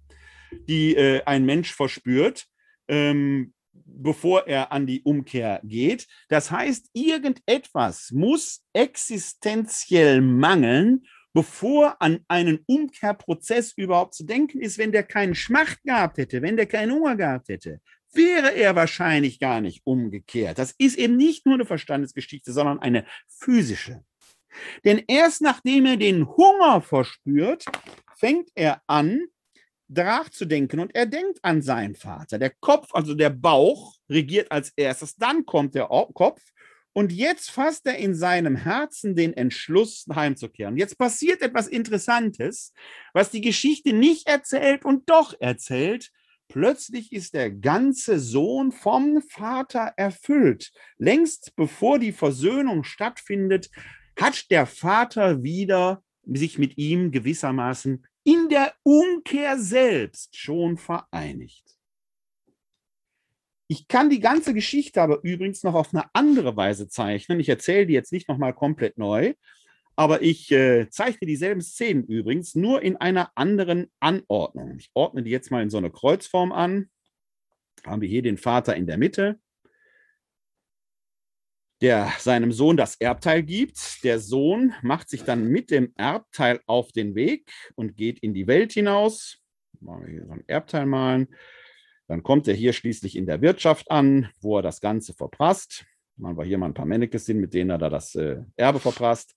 die äh, ein Mensch verspürt, ähm, bevor er an die Umkehr geht. Das heißt, irgendetwas muss existenziell mangeln, bevor an einen Umkehrprozess überhaupt zu denken ist. Wenn der keinen Schmacht gehabt hätte, wenn der keinen Hunger gehabt hätte, wäre er wahrscheinlich gar nicht umgekehrt. Das ist eben nicht nur eine Verstandesgeschichte, sondern eine physische. Denn erst nachdem er den Hunger verspürt, fängt er an, danach zu denken, und er denkt an seinen Vater. Der Kopf, also der Bauch, regiert als erstes, dann kommt der Kopf, und jetzt fasst er in seinem Herzen den Entschluss, heimzukehren. Jetzt passiert etwas Interessantes, was die Geschichte nicht erzählt und doch erzählt. Plötzlich ist der ganze Sohn vom Vater erfüllt. Längst bevor die Versöhnung stattfindet, hat der Vater wieder sich mit ihm gewissermaßen in der Umkehr selbst schon vereinigt. Ich kann die ganze Geschichte aber übrigens noch auf eine andere Weise zeichnen. Ich erzähle die jetzt nicht nochmal komplett neu, aber ich äh, zeichne dieselben Szenen übrigens, nur in einer anderen Anordnung. Ich ordne die jetzt mal in so eine Kreuzform an. Haben wir hier den Vater in der Mitte, der seinem Sohn das Erbteil gibt. Der Sohn macht sich dann mit dem Erbteil auf den Weg und geht in die Welt hinaus. Machen wir hier so ein Erbteil malen. Dann kommt er hier schließlich in der Wirtschaft an, wo er das Ganze verprasst. Machen wir hier mal ein paar Männekes hin, mit denen er da das äh, Erbe verprasst.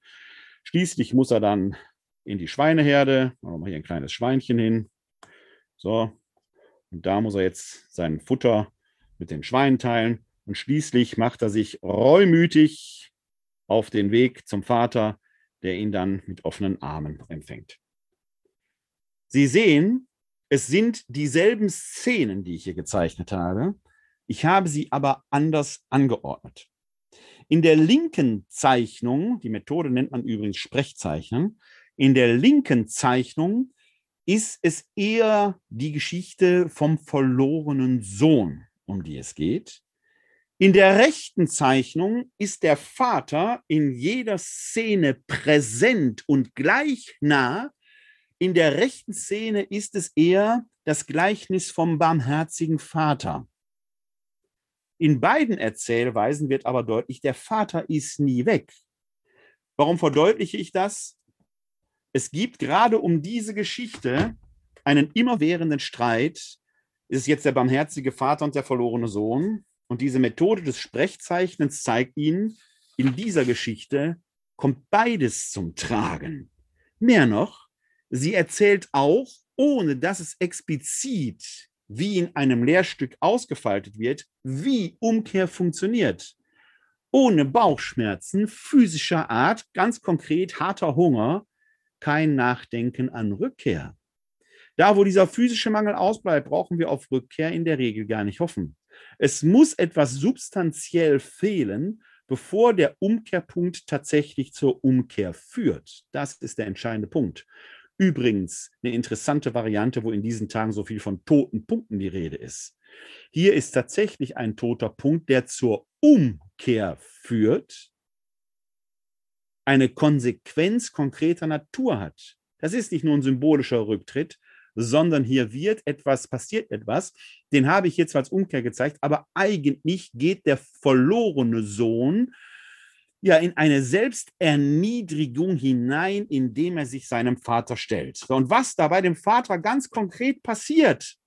Schließlich muss er dann in die Schweineherde. Machen wir mal hier ein kleines Schweinchen hin. So. Und da muss er jetzt sein Futter mit den Schweinen teilen. Und schließlich macht er sich reumütig auf den Weg zum Vater, der ihn dann mit offenen Armen empfängt. Sie sehen, es sind dieselben Szenen, die ich hier gezeichnet habe. Ich habe sie aber anders angeordnet. In der linken Zeichnung, die Methode nennt man übrigens Sprechzeichnen, in der linken Zeichnung ist es eher die Geschichte vom verlorenen Sohn, um die es geht. In der rechten Zeichnung ist der Vater in jeder Szene präsent und gleich nah. In der rechten Szene ist es eher das Gleichnis vom barmherzigen Vater. In beiden Erzählweisen wird aber deutlich, der Vater ist nie weg. Warum verdeutliche ich das? Es gibt gerade um diese Geschichte einen immerwährenden Streit. Ist jetzt der barmherzige Vater und der verlorene Sohn? Und diese Methode des Sprechzeichnens zeigt Ihnen, in dieser Geschichte kommt beides zum Tragen. Mehr noch, sie erzählt auch, ohne dass es explizit wie in einem Lehrstück ausgefaltet wird, wie Umkehr funktioniert. Ohne Bauchschmerzen, physischer Art, ganz konkret harter Hunger, kein Nachdenken an Rückkehr. Da, wo dieser physische Mangel ausbleibt, brauchen wir auf Rückkehr in der Regel gar nicht hoffen. Es muss etwas substanziell fehlen, bevor der Umkehrpunkt tatsächlich zur Umkehr führt. Das ist der entscheidende Punkt. Übrigens eine interessante Variante, wo in diesen Tagen so viel von toten Punkten die Rede ist. Hier ist tatsächlich ein toter Punkt, der zur Umkehr führt, eine Konsequenz konkreter Natur hat. Das ist nicht nur ein symbolischer Rücktritt, sondern hier wird etwas, passiert etwas, den habe ich jetzt als Umkehr gezeigt, aber eigentlich geht der verlorene Sohn ja in eine Selbsterniedrigung hinein, indem er sich seinem Vater stellt. Und was da bei dem Vater ganz konkret passiert,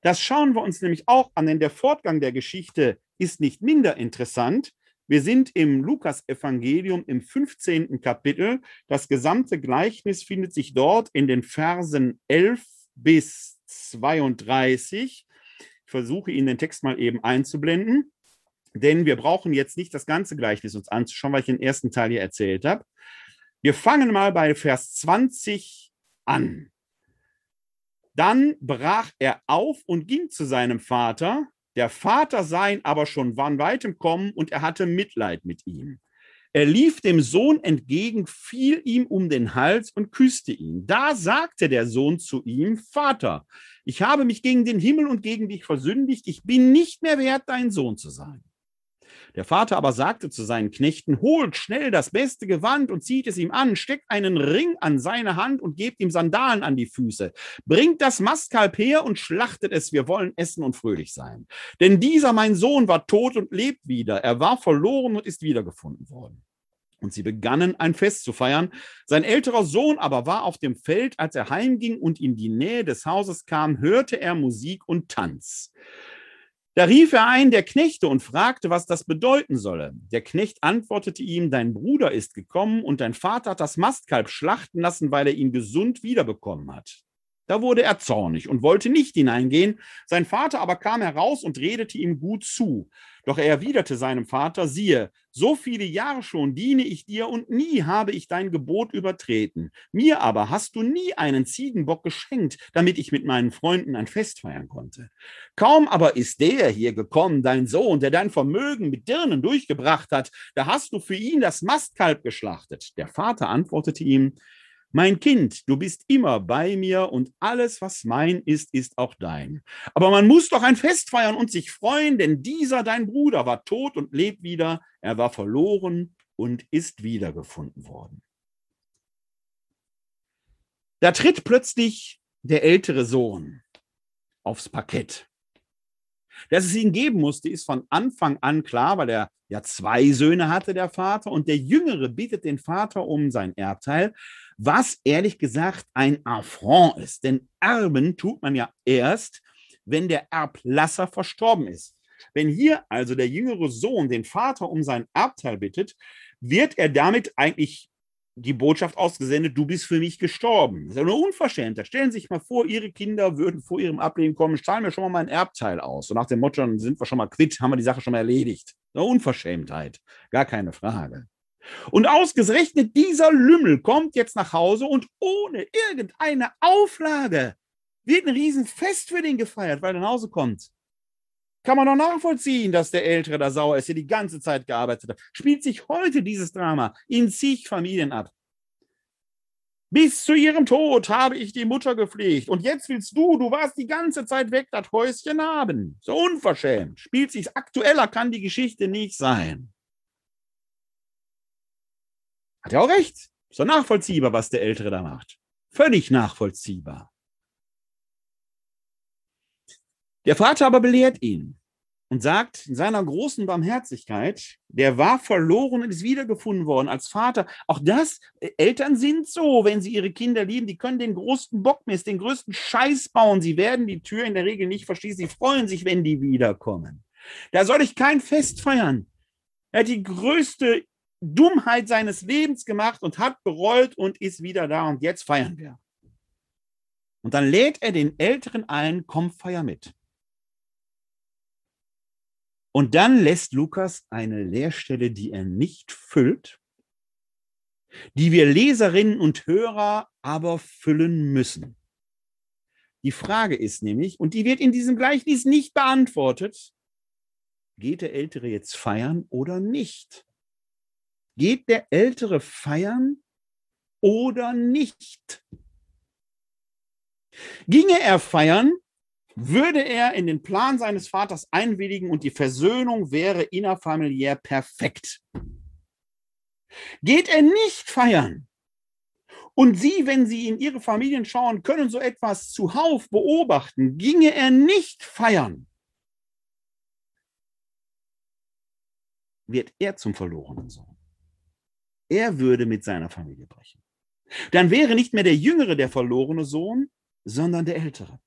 das schauen wir uns nämlich auch an, denn der Fortgang der Geschichte ist nicht minder interessant. Wir sind im Lukas-Evangelium im fünfzehnten Kapitel. Das gesamte Gleichnis findet sich dort in den Versen elf bis zweiunddreißig. Ich versuche Ihnen den Text mal eben einzublenden, denn wir brauchen jetzt nicht das ganze Gleichnis uns anzuschauen, weil ich den ersten Teil hier erzählt habe. Wir fangen mal bei Vers zwanzig an. Dann brach er auf und ging zu seinem Vater. Der Vater sah ihn aber schon von weitem kommen und er hatte Mitleid mit ihm. Er lief dem Sohn entgegen, fiel ihm um den Hals und küsste ihn. Da sagte der Sohn zu ihm: Vater, ich habe mich gegen den Himmel und gegen dich versündigt. Ich bin nicht mehr wert, dein Sohn zu sein. Der Vater aber sagte zu seinen Knechten: Holt schnell das beste Gewand und zieht es ihm an, steckt einen Ring an seine Hand und gebt ihm Sandalen an die Füße. Bringt das Mastkalb her und schlachtet es, wir wollen essen und fröhlich sein. Denn dieser mein Sohn war tot und lebt wieder, er war verloren und ist wiedergefunden worden. Und sie begannen, ein Fest zu feiern. Sein älterer Sohn aber war auf dem Feld, als er heimging und in die Nähe des Hauses kam, hörte er Musik und Tanz. Da rief er einen der Knechte und fragte, was das bedeuten solle. Der Knecht antwortete ihm: Dein Bruder ist gekommen und dein Vater hat das Mastkalb schlachten lassen, weil er ihn gesund wiederbekommen hat. Da wurde er zornig und wollte nicht hineingehen. Sein Vater aber kam heraus und redete ihm gut zu. Doch er erwiderte seinem Vater: Siehe, so viele Jahre schon diene ich dir und nie habe ich dein Gebot übertreten. Mir aber hast du nie einen Ziegenbock geschenkt, damit ich mit meinen Freunden ein Fest feiern konnte. Kaum aber ist der hier gekommen, dein Sohn, der dein Vermögen mit Dirnen durchgebracht hat, da hast du für ihn das Mastkalb geschlachtet. Der Vater antwortete ihm: Mein Kind, du bist immer bei mir und alles, was mein ist, ist auch dein. Aber man muss doch ein Fest feiern und sich freuen, denn dieser, dein Bruder, war tot und lebt wieder. Er war verloren und ist wiedergefunden worden. Da tritt plötzlich der ältere Sohn aufs Parkett. Dass es ihn geben musste, ist von Anfang an klar, weil er ja zwei Söhne hatte, der Vater, und der Jüngere bittet den Vater um sein Erbteil, was ehrlich gesagt ein Affront ist. Denn Erben tut man ja erst, wenn der Erblasser verstorben ist. Wenn hier also der jüngere Sohn den Vater um sein Erbteil bittet, wird er damit eigentlich die Botschaft ausgesendet: Du bist für mich gestorben. Das ist ja nur unverschämt. Stellen Sie sich mal vor, Ihre Kinder würden vor ihrem Ableben kommen: Zahlen wir schon mal mein Erbteil aus. So nach dem Motto, dann sind wir schon mal quitt, haben wir die Sache schon mal erledigt. Eine Unverschämtheit, gar keine Frage. Und ausgerechnet dieser Lümmel kommt jetzt nach Hause und ohne irgendeine Auflage wird ein Riesenfest für den gefeiert, weil er nach Hause kommt. Kann man doch nachvollziehen, dass der Ältere da sauer ist, der die ganze Zeit gearbeitet hat. Spielt sich heute dieses Drama in zig Familien ab. Bis zu ihrem Tod habe ich die Mutter gepflegt. Und jetzt willst du, du warst die ganze Zeit weg, das Häuschen haben. So unverschämt. Spielt sich aktueller kann die Geschichte nicht sein. Hat ja auch recht. Ist doch nachvollziehbar, was der Ältere da macht. Völlig nachvollziehbar. Der Vater aber belehrt ihn und sagt in seiner großen Barmherzigkeit: Der war verloren und ist wiedergefunden worden als Vater. Auch das, Eltern sind so, wenn sie ihre Kinder lieben, die können den größten Bockmist, den größten Scheiß bauen. Sie werden die Tür in der Regel nicht verschließen. Sie freuen sich, wenn die wiederkommen. Da soll ich kein Fest feiern. Er hat die größte Dummheit seines Lebens gemacht und hat bereut und ist wieder da und jetzt feiern wir. Und dann lädt er den Älteren ein: Komm, feier mit. Und dann lässt Lukas eine Leerstelle, die er nicht füllt, die wir Leserinnen und Hörer aber füllen müssen. Die Frage ist nämlich, und die wird in diesem Gleichnis nicht beantwortet: Geht der Ältere jetzt feiern oder nicht? Geht der Ältere feiern oder nicht? Ginge er feiern, würde er in den Plan seines Vaters einwilligen und die Versöhnung wäre innerfamiliär perfekt. Geht er nicht feiern und Sie, wenn Sie in Ihre Familien schauen, können so etwas zuhauf beobachten, ginge er nicht feiern, wird er zum verlorenen Sohn. Er würde mit seiner Familie brechen. Dann wäre nicht mehr der Jüngere der verlorene Sohn, sondern der Ältere.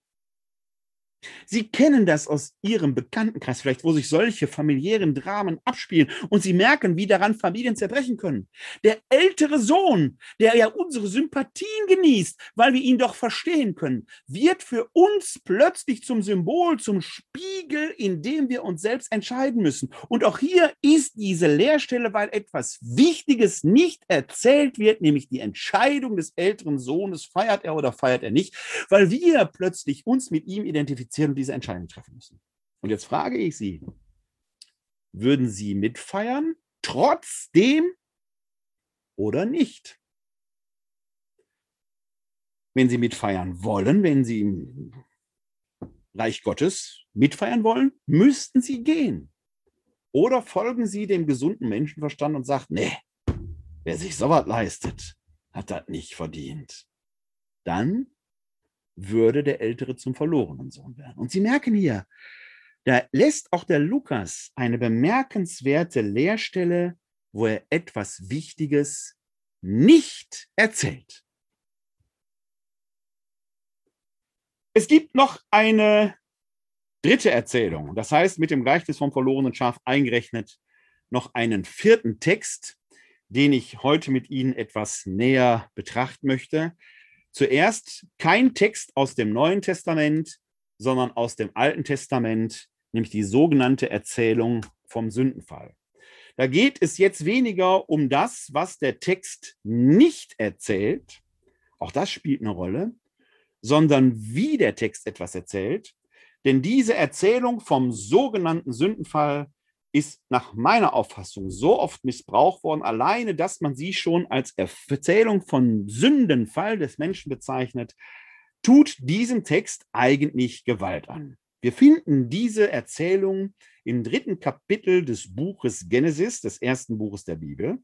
Sie kennen das aus Ihrem Bekanntenkreis, vielleicht wo sich solche familiären Dramen abspielen, und Sie merken, wie daran Familien zerbrechen können. Der ältere Sohn, der ja unsere Sympathien genießt, weil wir ihn doch verstehen können, wird für uns plötzlich zum Symbol, zum Spiegel, in dem wir uns selbst entscheiden müssen. Und auch hier ist diese Leerstelle, weil etwas Wichtiges nicht erzählt wird, nämlich die Entscheidung des älteren Sohnes, feiert er oder feiert er nicht, weil wir plötzlich uns mit ihm identifizieren und diese Entscheidung treffen müssen. Und jetzt frage ich Sie, würden Sie mitfeiern, trotzdem oder nicht? Wenn Sie mitfeiern wollen, wenn Sie im Reich Gottes mitfeiern wollen, müssten Sie gehen. Oder folgen Sie dem gesunden Menschenverstand und sagen, nee, wer sich sowas leistet, hat das nicht verdient. Dann würde der Ältere zum verlorenen Sohn werden. Und Sie merken hier, da lässt auch der Lukas eine bemerkenswerte Leerstelle, wo er etwas Wichtiges nicht erzählt. Es gibt noch eine dritte Erzählung, das heißt mit dem Gleichnis vom verlorenen Schaf eingerechnet, noch einen vierten Text, den ich heute mit Ihnen etwas näher betrachten möchte. Zuerst kein Text aus dem Neuen Testament, sondern aus dem Alten Testament, nämlich die sogenannte Erzählung vom Sündenfall. Da geht es jetzt weniger um das, was der Text nicht erzählt, auch das spielt eine Rolle, sondern wie der Text etwas erzählt. Denn diese Erzählung vom sogenannten Sündenfall ist nach meiner Auffassung so oft missbraucht worden, alleine, dass man sie schon als Erzählung von Sündenfall des Menschen bezeichnet, tut diesem Text eigentlich Gewalt an. Wir finden diese Erzählung im dritten Kapitel des Buches Genesis, des ersten Buches der Bibel.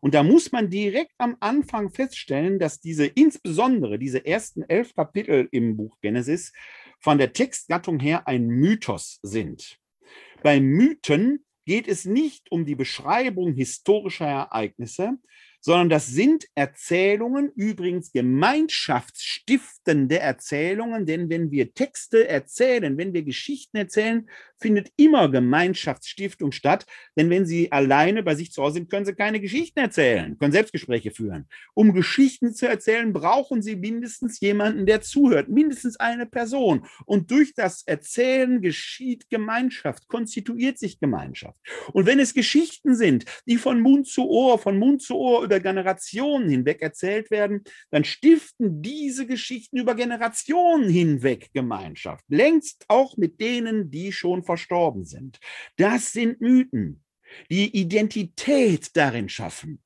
Und da muss man direkt am Anfang feststellen, dass diese, insbesondere diese ersten elf Kapitel im Buch Genesis, von der Textgattung her ein Mythos sind. Bei Mythen geht es nicht um die Beschreibung historischer Ereignisse, sondern das sind Erzählungen, übrigens gemeinschaftsstiftende Erzählungen, denn wenn wir Texte erzählen, wenn wir Geschichten erzählen, findet immer Gemeinschaftsstiftung statt, denn wenn Sie alleine bei sich zu Hause sind, können Sie keine Geschichten erzählen, können Selbstgespräche führen. Um Geschichten zu erzählen, brauchen Sie mindestens jemanden, der zuhört, mindestens eine Person. Und durch das Erzählen geschieht Gemeinschaft, konstituiert sich Gemeinschaft. Und wenn es Geschichten sind, die von Mund zu Ohr, von Mund zu Ohr über Generationen hinweg erzählt werden, dann stiften diese Geschichten über Generationen hinweg Gemeinschaft. Längst auch mit denen, die schon verstorben sind. Das sind Mythen, die Identität darin schaffen.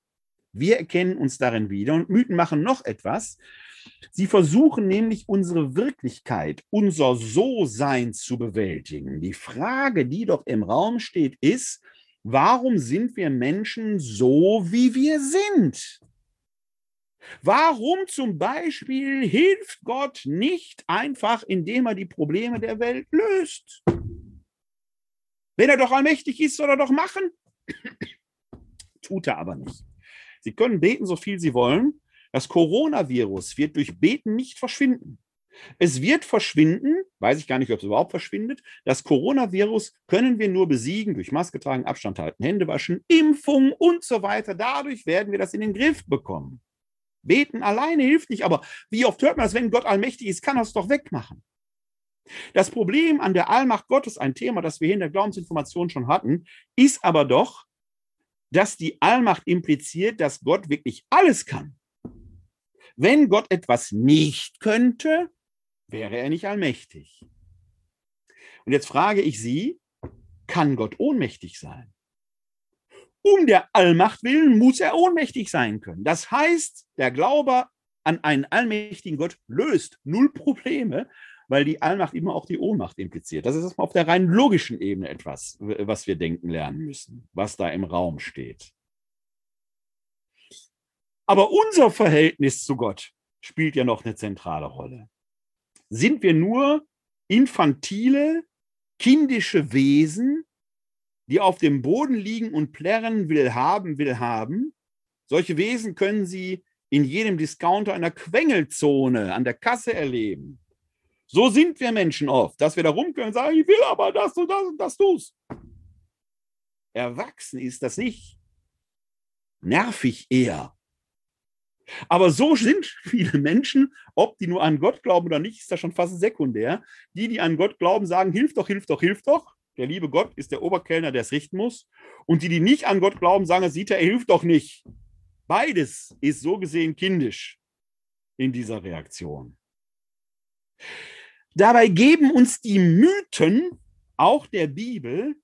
Wir erkennen uns darin wieder und Mythen machen noch etwas. Sie versuchen nämlich unsere Wirklichkeit, unser So-Sein zu bewältigen. Die Frage, die doch im Raum steht, ist, warum sind wir Menschen so, wie wir sind? Warum zum Beispiel hilft Gott nicht einfach, indem er die Probleme der Welt löst? Wenn er doch allmächtig ist, soll er doch machen. Tut er aber nicht. Sie können beten, so viel Sie wollen. Das Coronavirus wird durch Beten nicht verschwinden. Es wird verschwinden, weiß ich gar nicht, ob es überhaupt verschwindet. Das Coronavirus können wir nur besiegen durch Maske tragen, Abstand halten, Hände waschen, Impfung und so weiter. Dadurch werden wir das in den Griff bekommen. Beten alleine hilft nicht, aber wie oft hört man das, wenn Gott allmächtig ist, kann er es doch wegmachen. Das Problem an der Allmacht Gottes, ein Thema, das wir hier in der Glaubensinformation schon hatten, ist aber doch, dass die Allmacht impliziert, dass Gott wirklich alles kann. Wenn Gott etwas nicht könnte, wäre er nicht allmächtig. Und jetzt frage ich Sie, kann Gott ohnmächtig sein? Um der Allmacht willen muss er ohnmächtig sein können. Das heißt, der Glaube an einen allmächtigen Gott löst null Probleme, weil die Allmacht immer auch die Ohnmacht impliziert. Das ist erstmal auf der rein logischen Ebene etwas, was wir denken lernen müssen, was da im Raum steht. Aber unser Verhältnis zu Gott spielt ja noch eine zentrale Rolle. Sind wir nur infantile, kindische Wesen, die auf dem Boden liegen und plärren, will haben, will haben? Solche Wesen können Sie in jedem Discounter in der Quengelzone an der Kasse erleben. So sind wir Menschen oft, dass wir da rumkönnen und sagen, ich will aber, dass du das und das tust. Erwachsen ist das nicht. Nervig eher. Aber so sind viele Menschen, ob die nur an Gott glauben oder nicht, ist das schon fast sekundär. Die, die an Gott glauben, sagen, hilf doch, hilf doch, hilf doch. Der liebe Gott ist der Oberkellner, der es richten muss. Und die, die nicht an Gott glauben, sagen, es sieht er, er hilft doch nicht. Beides ist so gesehen kindisch in dieser Reaktion. Dabei geben uns die Mythen, auch der Bibel,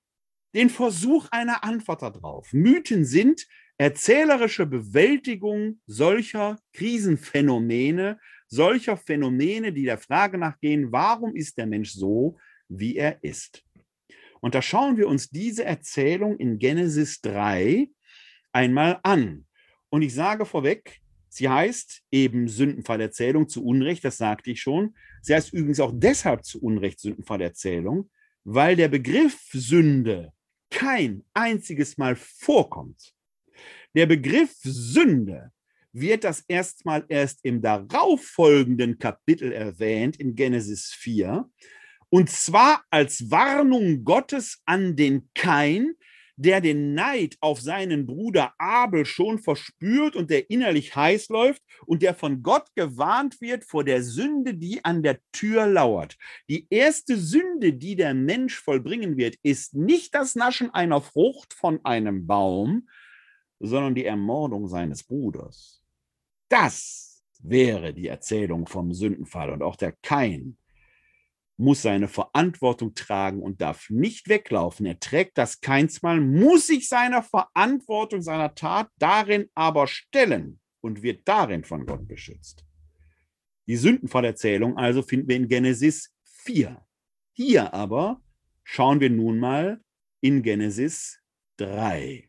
den Versuch einer Antwort darauf. Mythen sind erzählerische Bewältigung solcher Krisenphänomene, solcher Phänomene, die der Frage nachgehen, warum ist der Mensch so, wie er ist? Und da schauen wir uns diese Erzählung in Genesis drei einmal an. Und ich sage vorweg, sie heißt eben Sündenfallerzählung zu Unrecht, das sagte ich schon. Sie heißt übrigens auch deshalb zu Unrecht Sündenfallerzählung, weil der Begriff Sünde kein einziges Mal vorkommt. Der Begriff Sünde wird das erstmal erst im darauffolgenden Kapitel erwähnt, in Genesis vier, und zwar als Warnung Gottes an den Kain, der den Neid auf seinen Bruder Abel schon verspürt und der innerlich heiß läuft und der von Gott gewarnt wird vor der Sünde, die an der Tür lauert. Die erste Sünde, die der Mensch vollbringen wird, ist nicht das Naschen einer Frucht von einem Baum, sondern die Ermordung seines Bruders. Das wäre die Erzählung vom Sündenfall. Und auch der Kain muss seine Verantwortung tragen und darf nicht weglaufen. Er trägt das Kainsmal, muss sich seiner Verantwortung, seiner Tat darin aber stellen und wird darin von Gott beschützt. Die Sündenfallerzählung also finden wir in Genesis vier. Hier aber schauen wir nun mal in Genesis drei.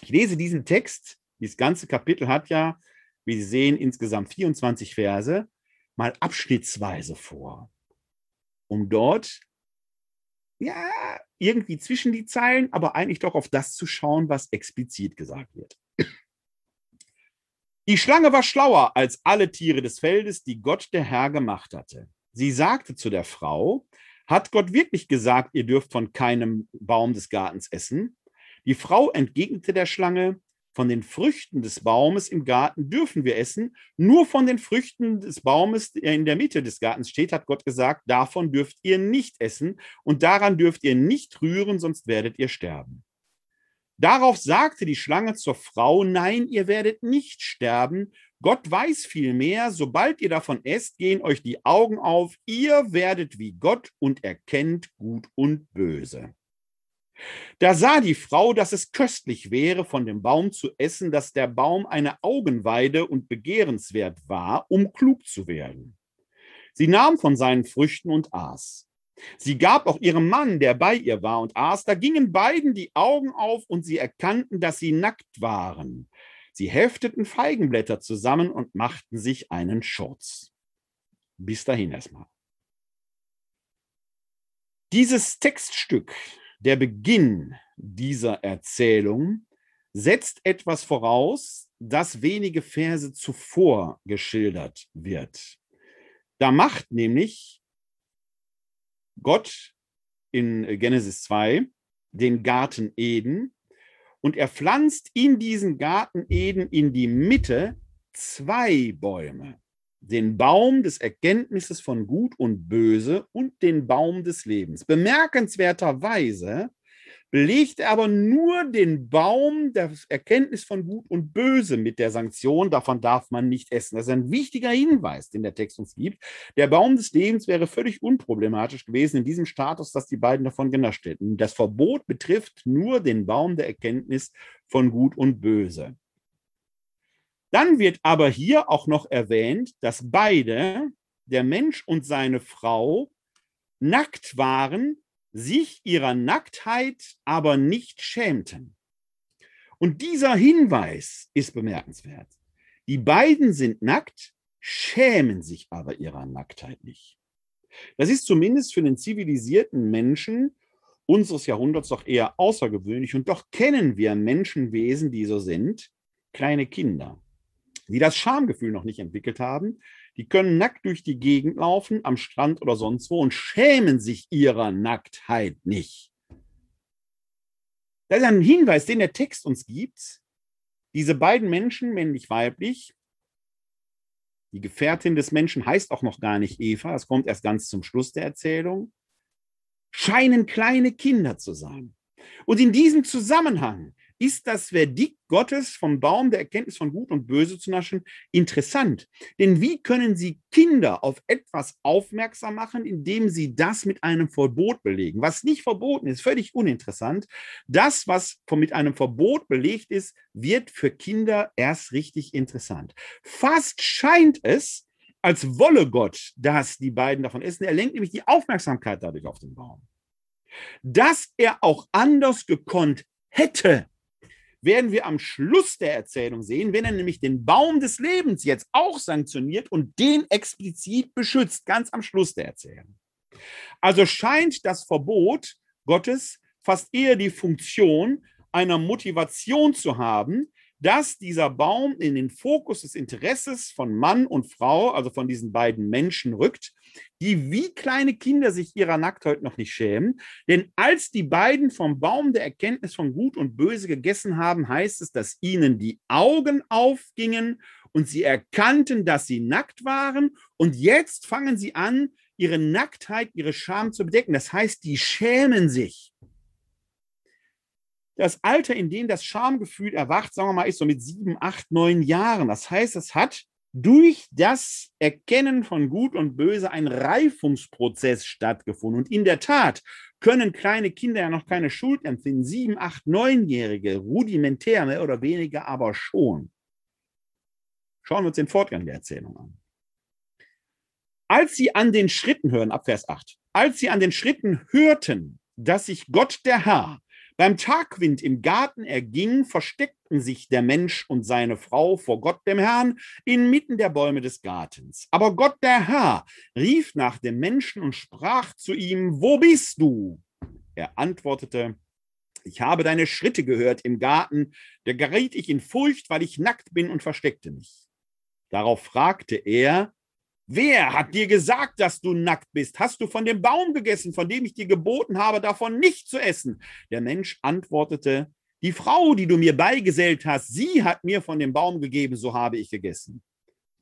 Ich lese diesen Text, dieses ganze Kapitel hat ja, wie Sie sehen, insgesamt vierundzwanzig Verse, mal abschnittsweise vor, um dort, ja, irgendwie zwischen die Zeilen, aber eigentlich doch auf das zu schauen, was explizit gesagt wird. Die Schlange war schlauer als alle Tiere des Feldes, die Gott der Herr gemacht hatte. Sie sagte zu der Frau, hat Gott wirklich gesagt, ihr dürft von keinem Baum des Gartens essen? Die Frau entgegnete der Schlange, von den Früchten des Baumes im Garten dürfen wir essen, nur von den Früchten des Baumes, der in der Mitte des Gartens steht, hat Gott gesagt, davon dürft ihr nicht essen und daran dürft ihr nicht rühren, sonst werdet ihr sterben. Darauf sagte die Schlange zur Frau, nein, ihr werdet nicht sterben, Gott weiß vielmehr, sobald ihr davon esst, gehen euch die Augen auf, ihr werdet wie Gott und erkennt Gut und Böse. Da sah die Frau, dass es köstlich wäre, von dem Baum zu essen, dass der Baum eine Augenweide und begehrenswert war, um klug zu werden. Sie nahm von seinen Früchten und aß. Sie gab auch ihrem Mann, der bei ihr war, und aß. Da gingen beiden die Augen auf und sie erkannten, dass sie nackt waren. Sie hefteten Feigenblätter zusammen und machten sich einen Schurz. Bis dahin erstmal. Dieses Textstück, der Beginn dieser Erzählung, setzt etwas voraus, das wenige Verse zuvor geschildert wird. Da macht nämlich Gott in Genesis zwei den Garten Eden und er pflanzt in diesen Garten Eden in die Mitte zwei Bäume. Den Baum des Erkenntnisses von Gut und Böse und den Baum des Lebens. Bemerkenswerterweise belegt er aber nur den Baum der Erkenntnis von Gut und Böse mit der Sanktion, davon darf man nicht essen. Das ist ein wichtiger Hinweis, den der Text uns gibt. Der Baum des Lebens wäre völlig unproblematisch gewesen in diesem Status, dass die beiden davon genascht hätten. Das Verbot betrifft nur den Baum der Erkenntnis von Gut und Böse. Dann wird aber hier auch noch erwähnt, dass beide, der Mensch und seine Frau, nackt waren, sich ihrer Nacktheit aber nicht schämten. Und dieser Hinweis ist bemerkenswert. Die beiden sind nackt, schämen sich aber ihrer Nacktheit nicht. Das ist zumindest für den zivilisierten Menschen unseres Jahrhunderts doch eher außergewöhnlich. Und doch kennen wir Menschenwesen, die so sind, kleine Kinder, die das Schamgefühl noch nicht entwickelt haben, Die können nackt durch die Gegend laufen, am Strand oder sonst wo, und schämen sich ihrer Nacktheit nicht. Das ist ein Hinweis, den der Text uns gibt. Diese beiden Menschen, männlich-weiblich, die Gefährtin des Menschen heißt auch noch gar nicht Eva, das kommt erst ganz zum Schluss der Erzählung, scheinen kleine Kinder zu sein. Und in diesem Zusammenhang ist das Verdikt Gottes vom Baum der Erkenntnis von Gut und Böse zu naschen interessant. Denn wie können Sie Kinder auf etwas aufmerksam machen, indem Sie das mit einem Verbot belegen? Was nicht verboten ist, völlig uninteressant. Das, was mit einem Verbot belegt ist, wird für Kinder erst richtig interessant. Fast scheint es, als wolle Gott, dass die beiden davon essen. Er lenkt nämlich die Aufmerksamkeit dadurch auf den Baum. Dass er auch anders gekonnt hätte, werden wir am Schluss der Erzählung sehen, wenn er nämlich den Baum des Lebens jetzt auch sanktioniert und den explizit beschützt, ganz am Schluss der Erzählung. Also scheint das Verbot Gottes fast eher die Funktion einer Motivation zu haben, dass dieser Baum in den Fokus des Interesses von Mann und Frau, also von diesen beiden Menschen rückt, die wie kleine Kinder sich ihrer Nacktheit noch nicht schämen. Denn als die beiden vom Baum der Erkenntnis von Gut und Böse gegessen haben, heißt es, dass ihnen die Augen aufgingen und sie erkannten, dass sie nackt waren. Und jetzt fangen sie an, ihre Nacktheit, ihre Scham zu bedecken. Das heißt, die schämen sich. Das Alter, in dem das Schamgefühl erwacht, sagen wir mal, ist so mit sieben, acht, neun Jahren. Das heißt, es hat durch das Erkennen von Gut und Böse ein Reifungsprozess stattgefunden. Und in der Tat können kleine Kinder ja noch keine Schuld empfinden. Sieben, acht, neunjährige, rudimentär mehr oder weniger, aber schon. Schauen wir uns den Fortgang der Erzählung an. Als sie an den Schritten hören, ab Vers acht, als sie an den Schritten hörten, dass sich Gott der Herr beim Tagwind im Garten erging, versteckten sich der Mensch und seine Frau vor Gott dem Herrn inmitten der Bäume des Gartens. Aber Gott der Herr rief nach dem Menschen und sprach zu ihm: Wo bist du? Er antwortete: Ich habe deine Schritte gehört im Garten, da geriet ich in Furcht, weil ich nackt bin, und versteckte mich. Darauf fragte er: Wer hat dir gesagt, dass du nackt bist? Hast du von dem Baum gegessen, von dem ich dir geboten habe, davon nicht zu essen? Der Mensch antwortete: Die Frau, die du mir beigesellt hast, sie hat mir von dem Baum gegeben, so habe ich gegessen.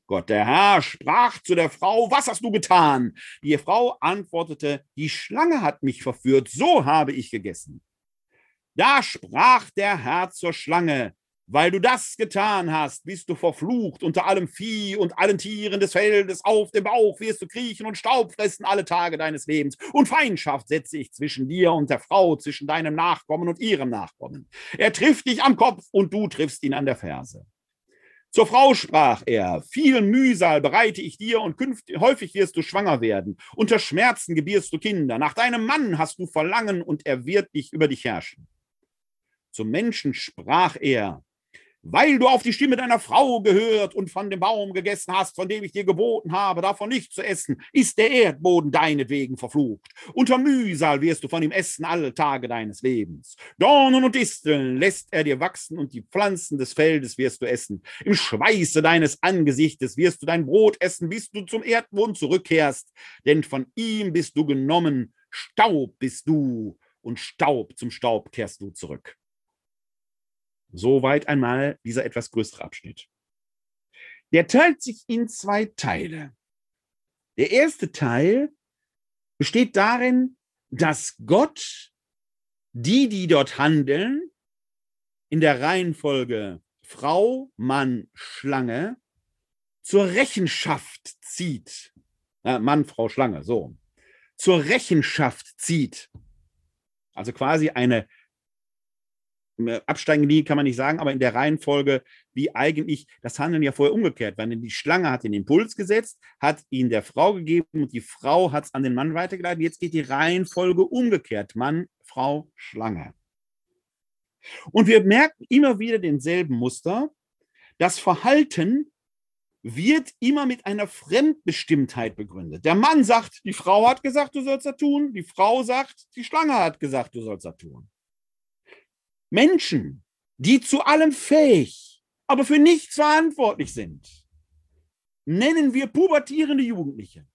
Gott der Herr sprach zu der Frau: Was hast du getan? Die Frau antwortete: Die Schlange hat mich verführt, so habe ich gegessen. Da sprach der Herr zur Schlange: Weil du das getan hast, bist du verflucht unter allem Vieh und allen Tieren des Feldes. Auf dem Bauch wirst du kriechen und Staub fressen alle Tage deines Lebens. Und Feindschaft setze ich zwischen dir und der Frau, zwischen deinem Nachkommen und ihrem Nachkommen. Er trifft dich am Kopf und du triffst ihn an der Ferse. Zur Frau sprach er: Viel Mühsal bereite ich dir und künftig, häufig wirst du schwanger werden. Unter Schmerzen gebierst du Kinder. Nach deinem Mann hast du Verlangen und er wird dich über dich herrschen. Zum Menschen sprach er: Weil du auf die Stimme deiner Frau gehört und von dem Baum gegessen hast, von dem ich dir geboten habe, davon nicht zu essen, ist der Erdboden deinetwegen verflucht. Unter Mühsal wirst du von ihm essen alle Tage deines Lebens. Dornen und Disteln lässt er dir wachsen und die Pflanzen des Feldes wirst du essen. Im Schweiße deines Angesichtes wirst du dein Brot essen, bis du zum Erdboden zurückkehrst. Denn von ihm bist du genommen, Staub bist du und Staub zum Staub kehrst du zurück. Soweit einmal dieser etwas größere Abschnitt. Der teilt sich in zwei Teile. Der erste Teil besteht darin, dass Gott die, die dort handeln, in der Reihenfolge Frau, Mann, Schlange, zur Rechenschaft zieht. Äh, Mann, Frau, Schlange, so. Zur Rechenschaft zieht. Also quasi eine absteigende Linie kann man nicht sagen, aber in der Reihenfolge, wie eigentlich das Handeln ja vorher umgekehrt war. Denn die Schlange hat den Impuls gesetzt, hat ihn der Frau gegeben und die Frau hat es an den Mann weitergeleitet. Jetzt geht die Reihenfolge umgekehrt. Mann, Frau, Schlange. Und wir merken immer wieder denselben Muster. Das Verhalten wird immer mit einer Fremdbestimmtheit begründet. Der Mann sagt, die Frau hat gesagt, du sollst das tun. Die Frau sagt, die Schlange hat gesagt, du sollst das tun. Menschen, die zu allem fähig, aber für nichts verantwortlich sind, nennen wir pubertierende Jugendliche.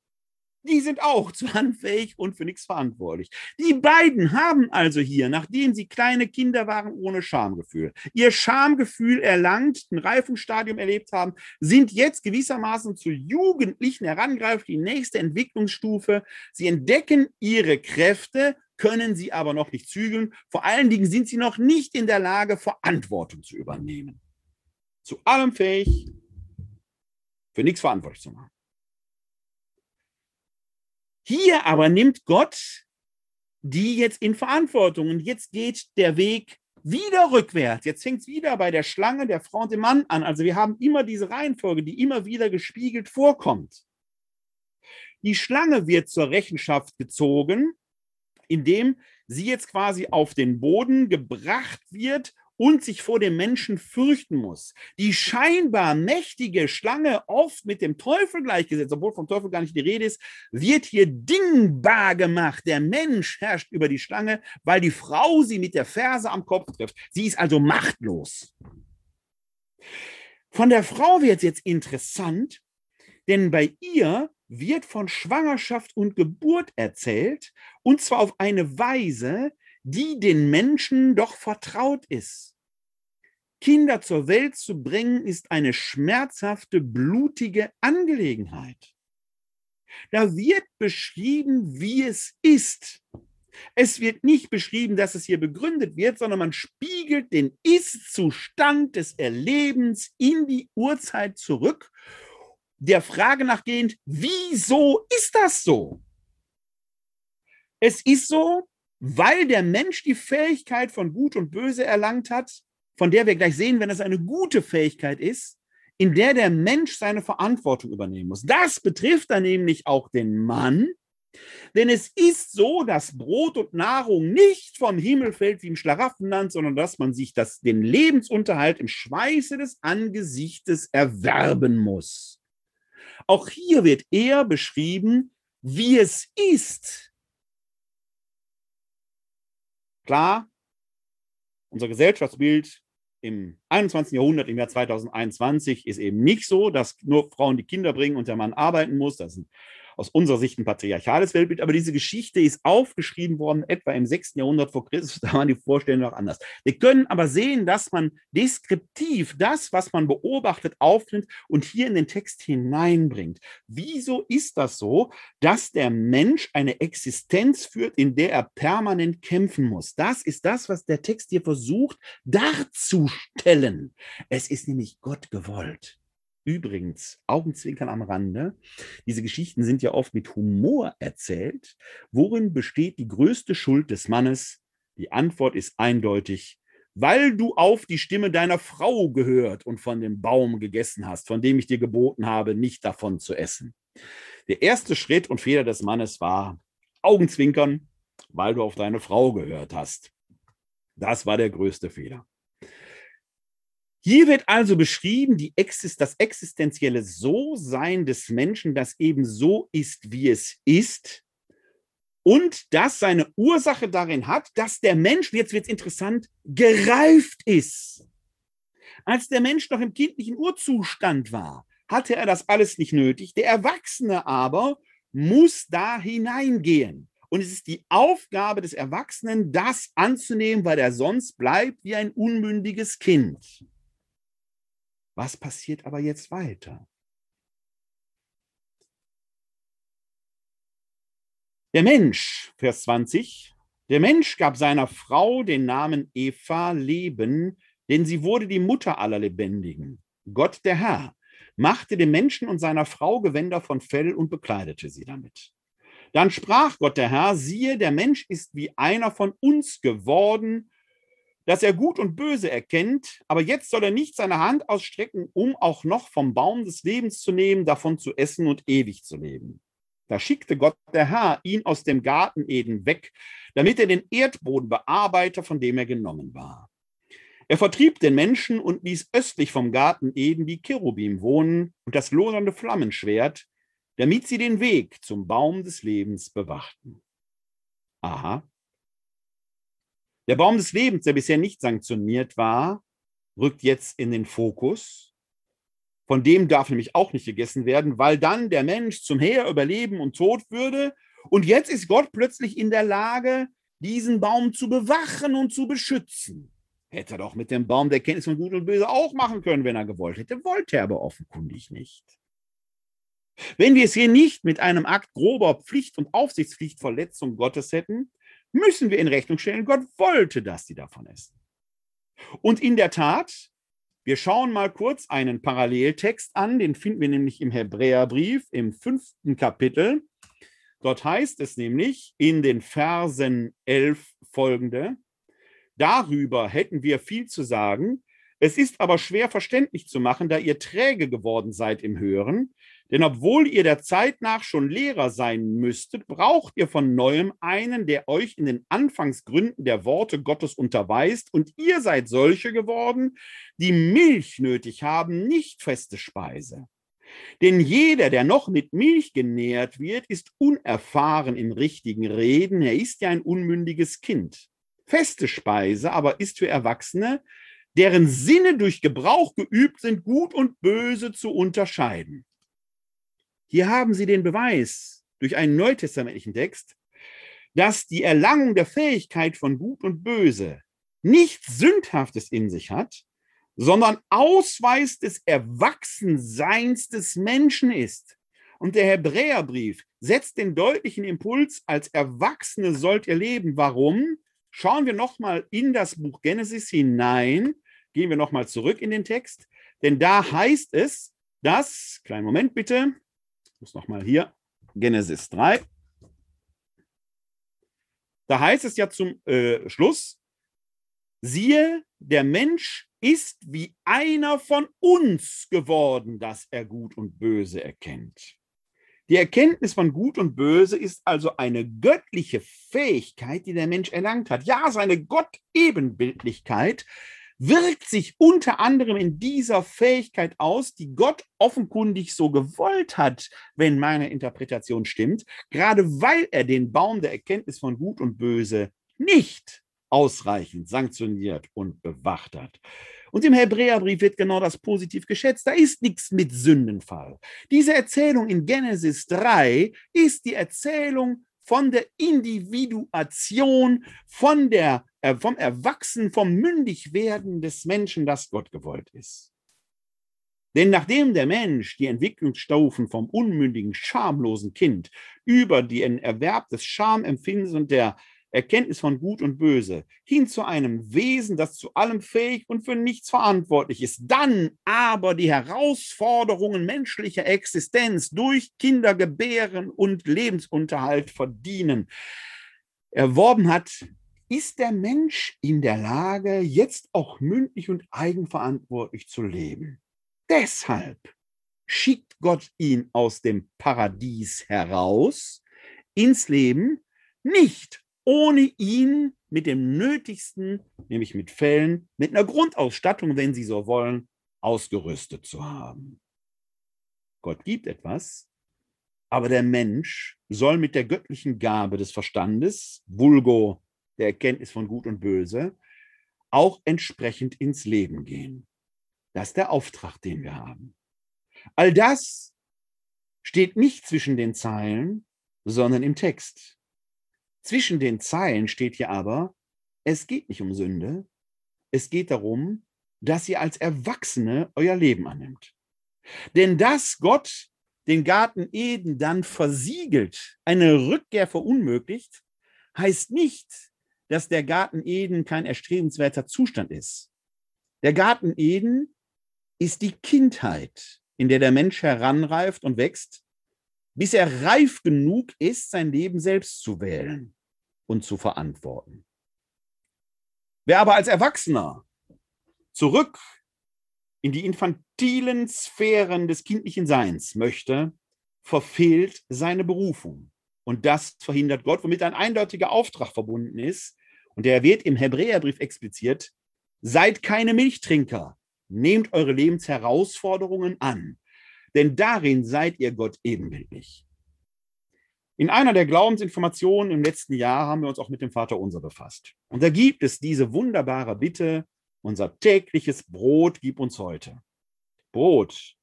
Die sind auch zwanfähig und für nichts verantwortlich. Die beiden haben also hier, nachdem sie kleine Kinder waren, ohne Schamgefühl, ihr Schamgefühl erlangt, ein Reifungsstadium erlebt haben, sind jetzt gewissermaßen zu Jugendlichen herangereift, die nächste Entwicklungsstufe. Sie entdecken ihre Kräfte, können sie aber noch nicht zügeln. Vor allen Dingen sind sie noch nicht in der Lage, Verantwortung zu übernehmen. Zu allem fähig, für nichts verantwortlich zu machen. Hier aber nimmt Gott die jetzt in Verantwortung und jetzt geht der Weg wieder rückwärts. Jetzt fängt es wieder bei der Schlange, der Frau und dem Mann an. Also wir haben immer diese Reihenfolge, die immer wieder gespiegelt vorkommt. Die Schlange wird zur Rechenschaft gezogen, indem sie jetzt quasi auf den Boden gebracht wird und sich vor dem Menschen fürchten muss. Die scheinbar mächtige Schlange, oft mit dem Teufel gleichgesetzt, obwohl vom Teufel gar nicht die Rede ist, wird hier dingbar gemacht. Der Mensch herrscht über die Schlange, weil die Frau sie mit der Ferse am Kopf trifft. Sie ist also machtlos. Von der Frau wird es jetzt interessant, denn bei ihr wird von Schwangerschaft und Geburt erzählt, und zwar auf eine Weise, die den Menschen doch vertraut ist. Kinder zur Welt zu bringen, ist eine schmerzhafte, blutige Angelegenheit. Da wird beschrieben, wie es ist. Es wird nicht beschrieben, dass es hier begründet wird, sondern man spiegelt den Ist-Zustand des Erlebens in die Urzeit zurück, der Frage nachgehend, wieso ist das so? Es ist so, weil der Mensch die Fähigkeit von Gut und Böse erlangt hat, von der wir gleich sehen, wenn es eine gute Fähigkeit ist, in der der Mensch seine Verantwortung übernehmen muss. Das betrifft dann nämlich auch den Mann, denn es ist so, dass Brot und Nahrung nicht vom Himmel fällt wie im Schlaraffenland, sondern dass man sich das, den Lebensunterhalt im Schweiße des Angesichtes erwerben muss. Auch hier wird eher beschrieben, wie es ist. Klar, unser Gesellschaftsbild im einundzwanzigsten Jahrhundert, im Jahr zweitausendeinundzwanzig, ist eben nicht so, dass nur Frauen die Kinder bringen und der Mann arbeiten muss. Das ist aus unserer Sicht ein patriarchales Weltbild. Aber diese Geschichte ist aufgeschrieben worden, etwa im sechsten Jahrhundert vor Christus. Da waren die Vorstellungen noch anders. Wir können aber sehen, dass man deskriptiv das, was man beobachtet, aufnimmt und hier in den Text hineinbringt. Wieso ist das so, dass der Mensch eine Existenz führt, in der er permanent kämpfen muss? Das ist das, was der Text hier versucht darzustellen. Es ist nämlich Gott gewollt. Übrigens, Augenzwinkern am Rande, diese Geschichten sind ja oft mit Humor erzählt. Worin besteht die größte Schuld des Mannes? Die Antwort ist eindeutig, weil du auf die Stimme deiner Frau gehört und von dem Baum gegessen hast, von dem ich dir geboten habe, nicht davon zu essen. Der erste Schritt und Fehler des Mannes war Augenzwinkern, weil du auf deine Frau gehört hast. Das war der größte Fehler. Hier wird also beschrieben, die Exist- das existenzielle So-Sein des Menschen, das eben so ist, wie es ist, und das seine Ursache darin hat, dass der Mensch, jetzt wird es interessant, gereift ist. Als der Mensch noch im kindlichen Urzustand war, hatte er das alles nicht nötig. Der Erwachsene aber muss da hineingehen. Und es ist die Aufgabe des Erwachsenen, das anzunehmen, weil er sonst bleibt wie ein unmündiges Kind. Was passiert aber jetzt weiter? Der Mensch, Vers zwanzig, der Mensch gab seiner Frau den Namen Eva, Leben, denn sie wurde die Mutter aller Lebendigen. Gott, der Herr, machte dem Menschen und seiner Frau Gewänder von Fell und bekleidete sie damit. Dann sprach Gott, der Herr, siehe, der Mensch ist wie einer von uns geworden, dass er Gut und Böse erkennt, aber jetzt soll er nicht seine Hand ausstrecken, um auch noch vom Baum des Lebens zu nehmen, davon zu essen und ewig zu leben. Da schickte Gott, der Herr, ihn aus dem Garten Eden weg, damit er den Erdboden bearbeite, von dem er genommen war. Er vertrieb den Menschen und ließ östlich vom Garten Eden die Cherubim wohnen und das lodernde Flammenschwert, damit sie den Weg zum Baum des Lebens bewachten. Aha. Der Baum des Lebens, der bisher nicht sanktioniert war, rückt jetzt in den Fokus. Von dem darf nämlich auch nicht gegessen werden, weil dann der Mensch zum Heer über Leben und Tod würde. Und jetzt ist Gott plötzlich in der Lage, diesen Baum zu bewachen und zu beschützen. Hätte er doch mit dem Baum der Kenntnis von Gut und Böse auch machen können, wenn er gewollt hätte. Wollte er aber offenkundig nicht. Wenn wir es hier nicht mit einem Akt grober Pflicht- und Aufsichtspflichtverletzung Gottes hätten, müssen wir in Rechnung stellen, Gott wollte, dass sie davon essen. Und in der Tat, wir schauen mal kurz einen Paralleltext an, den finden wir nämlich im Hebräerbrief im fünften Kapitel. Dort heißt es nämlich in den Versen elf folgende: Darüber hätten wir viel zu sagen, es ist aber schwer verständlich zu machen, da ihr träge geworden seid im Hören, denn obwohl ihr der Zeit nach schon Lehrer sein müsstet, braucht ihr von Neuem einen, der euch in den Anfangsgründen der Worte Gottes unterweist. Und ihr seid solche geworden, die Milch nötig haben, nicht feste Speise. Denn jeder, der noch mit Milch genährt wird, ist unerfahren im richtigen Reden. Er ist ja ein unmündiges Kind. Feste Speise aber ist für Erwachsene, deren Sinne durch Gebrauch geübt sind, Gut und Böse zu unterscheiden. Hier haben Sie den Beweis durch einen neutestamentlichen Text, dass die Erlangung der Fähigkeit von Gut und Böse nichts Sündhaftes in sich hat, sondern Ausweis des Erwachsenseins des Menschen ist. Und der Hebräerbrief setzt den deutlichen Impuls, als Erwachsene sollt ihr leben. Warum? Schauen wir nochmal in das Buch Genesis hinein, gehen wir nochmal zurück in den Text, denn da heißt es, dass, kleinen Moment bitte, ich muss nochmal hier, Genesis drei. Da heißt es ja zum äh, Schluss, siehe, der Mensch ist wie einer von uns geworden, dass er Gut und Böse erkennt. Die Erkenntnis von Gut und Böse ist also eine göttliche Fähigkeit, die der Mensch erlangt hat. Ja, seine Gottebenbildlichkeit wirkt sich unter anderem in dieser Fähigkeit aus, die Gott offenkundig so gewollt hat, wenn meine Interpretation stimmt, gerade weil er den Baum der Erkenntnis von Gut und Böse nicht ausreichend sanktioniert und bewacht hat. Und im Hebräerbrief wird genau das positiv geschätzt. Da ist nichts mit Sündenfall. Diese Erzählung in Genesis drei ist die Erzählung von der Individuation, von der, äh, vom Erwachsenen, vom Mündigwerden des Menschen, das Gott gewollt ist. Denn nachdem der Mensch die Entwicklungsstufen vom unmündigen, schamlosen Kind über den Erwerb des Schamempfindens und der Erkenntnis von Gut und Böse hin zu einem Wesen, das zu allem fähig und für nichts verantwortlich ist. Dann aber die Herausforderungen menschlicher Existenz durch Kindergebären und Lebensunterhalt verdienen erworben hat, ist der Mensch in der Lage, jetzt auch mündig und eigenverantwortlich zu leben. Deshalb schickt Gott ihn aus dem Paradies heraus ins Leben, nicht ohne ihn mit dem Nötigsten, nämlich mit Fellen, mit einer Grundausstattung, wenn Sie so wollen, ausgerüstet zu haben. Gott gibt etwas, aber der Mensch soll mit der göttlichen Gabe des Verstandes, vulgo der Erkenntnis von Gut und Böse, auch entsprechend ins Leben gehen. Das ist der Auftrag, den wir haben. All das steht nicht zwischen den Zeilen, sondern im Text. Zwischen den Zeilen steht hier aber, es geht nicht um Sünde, es geht darum, dass ihr als Erwachsene euer Leben annimmt. Denn dass Gott den Garten Eden dann versiegelt, eine Rückkehr verunmöglicht, heißt nicht, dass der Garten Eden kein erstrebenswerter Zustand ist. Der Garten Eden ist die Kindheit, in der der Mensch heranreift und wächst, bis er reif genug ist, sein Leben selbst zu wählen und zu verantworten. Wer aber als Erwachsener zurück in die infantilen Sphären des kindlichen Seins möchte, verfehlt seine Berufung. Und das verhindert Gott, womit ein eindeutiger Auftrag verbunden ist. Und der wird im Hebräerbrief expliziert: Seid keine Milchtrinker, nehmt eure Lebensherausforderungen an, denn darin seid ihr Gott ebenbildlich. In einer der Glaubensinformationen im letzten Jahr haben wir uns auch mit dem Vaterunser befasst. Und da gibt es diese wunderbare Bitte: Unser tägliches Brot gib uns heute. Brot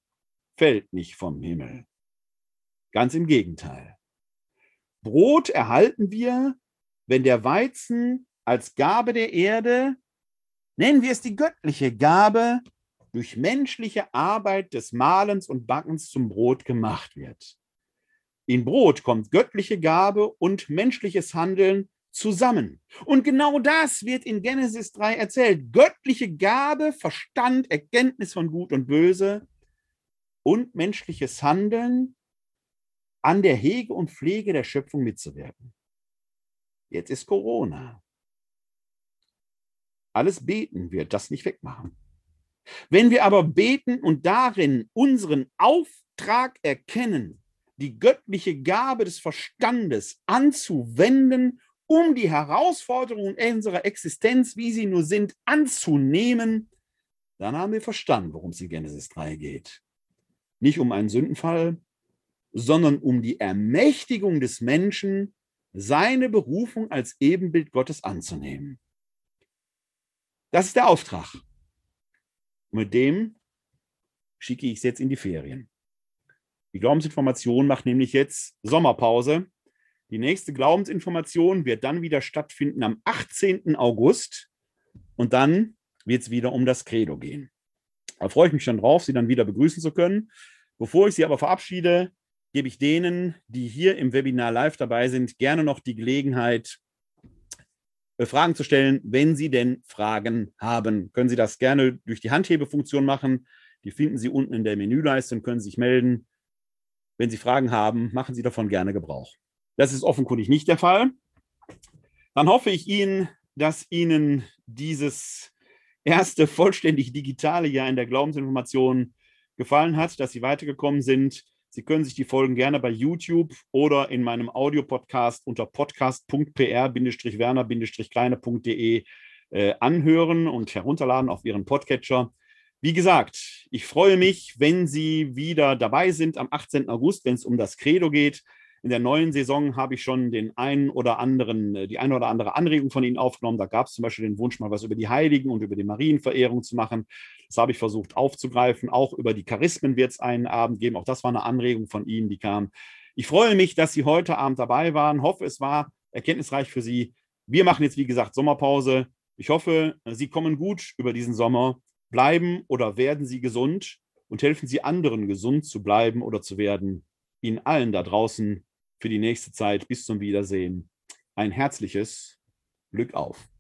fällt nicht vom Himmel. Ganz im Gegenteil. Brot erhalten wir, wenn der Weizen als Gabe der Erde, nennen wir es die göttliche Gabe, durch menschliche Arbeit des Mahlens und Backens zum Brot gemacht wird. In Brot kommt göttliche Gabe und menschliches Handeln zusammen. Und genau das wird in Genesis drei erzählt. Göttliche Gabe, Verstand, Erkenntnis von Gut und Böse und menschliches Handeln, an der Hege und Pflege der Schöpfung mitzuwirken. Jetzt ist Corona. Alles Beten wird das nicht wegmachen. Wenn wir aber beten und darin unseren Auftrag erkennen, die göttliche Gabe des Verstandes anzuwenden, um die Herausforderungen unserer Existenz, wie sie nur sind, anzunehmen, dann haben wir verstanden, worum es in Genesis drei geht. Nicht um einen Sündenfall, sondern um die Ermächtigung des Menschen, seine Berufung als Ebenbild Gottes anzunehmen. Das ist der Auftrag. Mit dem schicke ich es jetzt in die Ferien. Die Glaubensinformation macht nämlich jetzt Sommerpause. Die nächste Glaubensinformation wird dann wieder stattfinden am achtzehnten August. Und dann wird es wieder um das Credo gehen. Da freue ich mich schon drauf, Sie dann wieder begrüßen zu können. Bevor ich Sie aber verabschiede, gebe ich denen, die hier im Webinar live dabei sind, gerne noch die Gelegenheit, Fragen zu stellen, wenn Sie denn Fragen haben. Können Sie das gerne durch die Handhebefunktion machen. Die finden Sie unten in der Menüleiste und können sich melden. Wenn Sie Fragen haben, machen Sie davon gerne Gebrauch. Das ist offenkundig nicht der Fall. Dann hoffe ich Ihnen, dass Ihnen dieses erste vollständig digitale Jahr in der Glaubensinformation gefallen hat, dass Sie weitergekommen sind. Sie können sich die Folgen gerne bei YouTube oder in meinem Audio-Podcast unter podcast punkt p r werner kleine punkt de äh, anhören und herunterladen auf Ihren Podcatcher. Wie gesagt, ich freue mich, wenn Sie wieder dabei sind am achtzehnten August, wenn es um das Credo geht. In der neuen Saison habe ich schon den einen oder anderen, die eine oder andere Anregung von Ihnen aufgenommen. Da gab es zum Beispiel den Wunsch, mal was über die Heiligen und über die Marienverehrung zu machen. Das habe ich versucht aufzugreifen. Auch über die Charismen wird es einen Abend geben. Auch das war eine Anregung von Ihnen, die kam. Ich freue mich, dass Sie heute Abend dabei waren. Ich hoffe, es war erkenntnisreich für Sie. Wir machen jetzt, wie gesagt, Sommerpause. Ich hoffe, Sie kommen gut über diesen Sommer. Bleiben oder werden Sie gesund und helfen Sie anderen, gesund zu bleiben oder zu werden. Ihnen allen da draußen. Für die nächste Zeit. Bis zum Wiedersehen. Ein herzliches Glück auf.